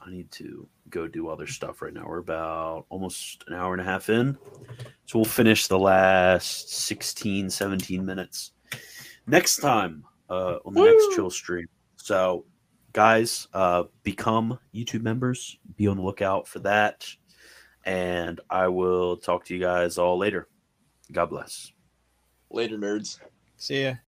I need to go do other stuff right now. We're about almost an hour and a half in. So we'll finish the last sixteen, seventeen minutes next time uh, on the Woo! next chill stream. So guys, uh, become YouTube members. Be on the lookout for that. And I will talk to you guys all later. God bless. Later, nerds. See ya.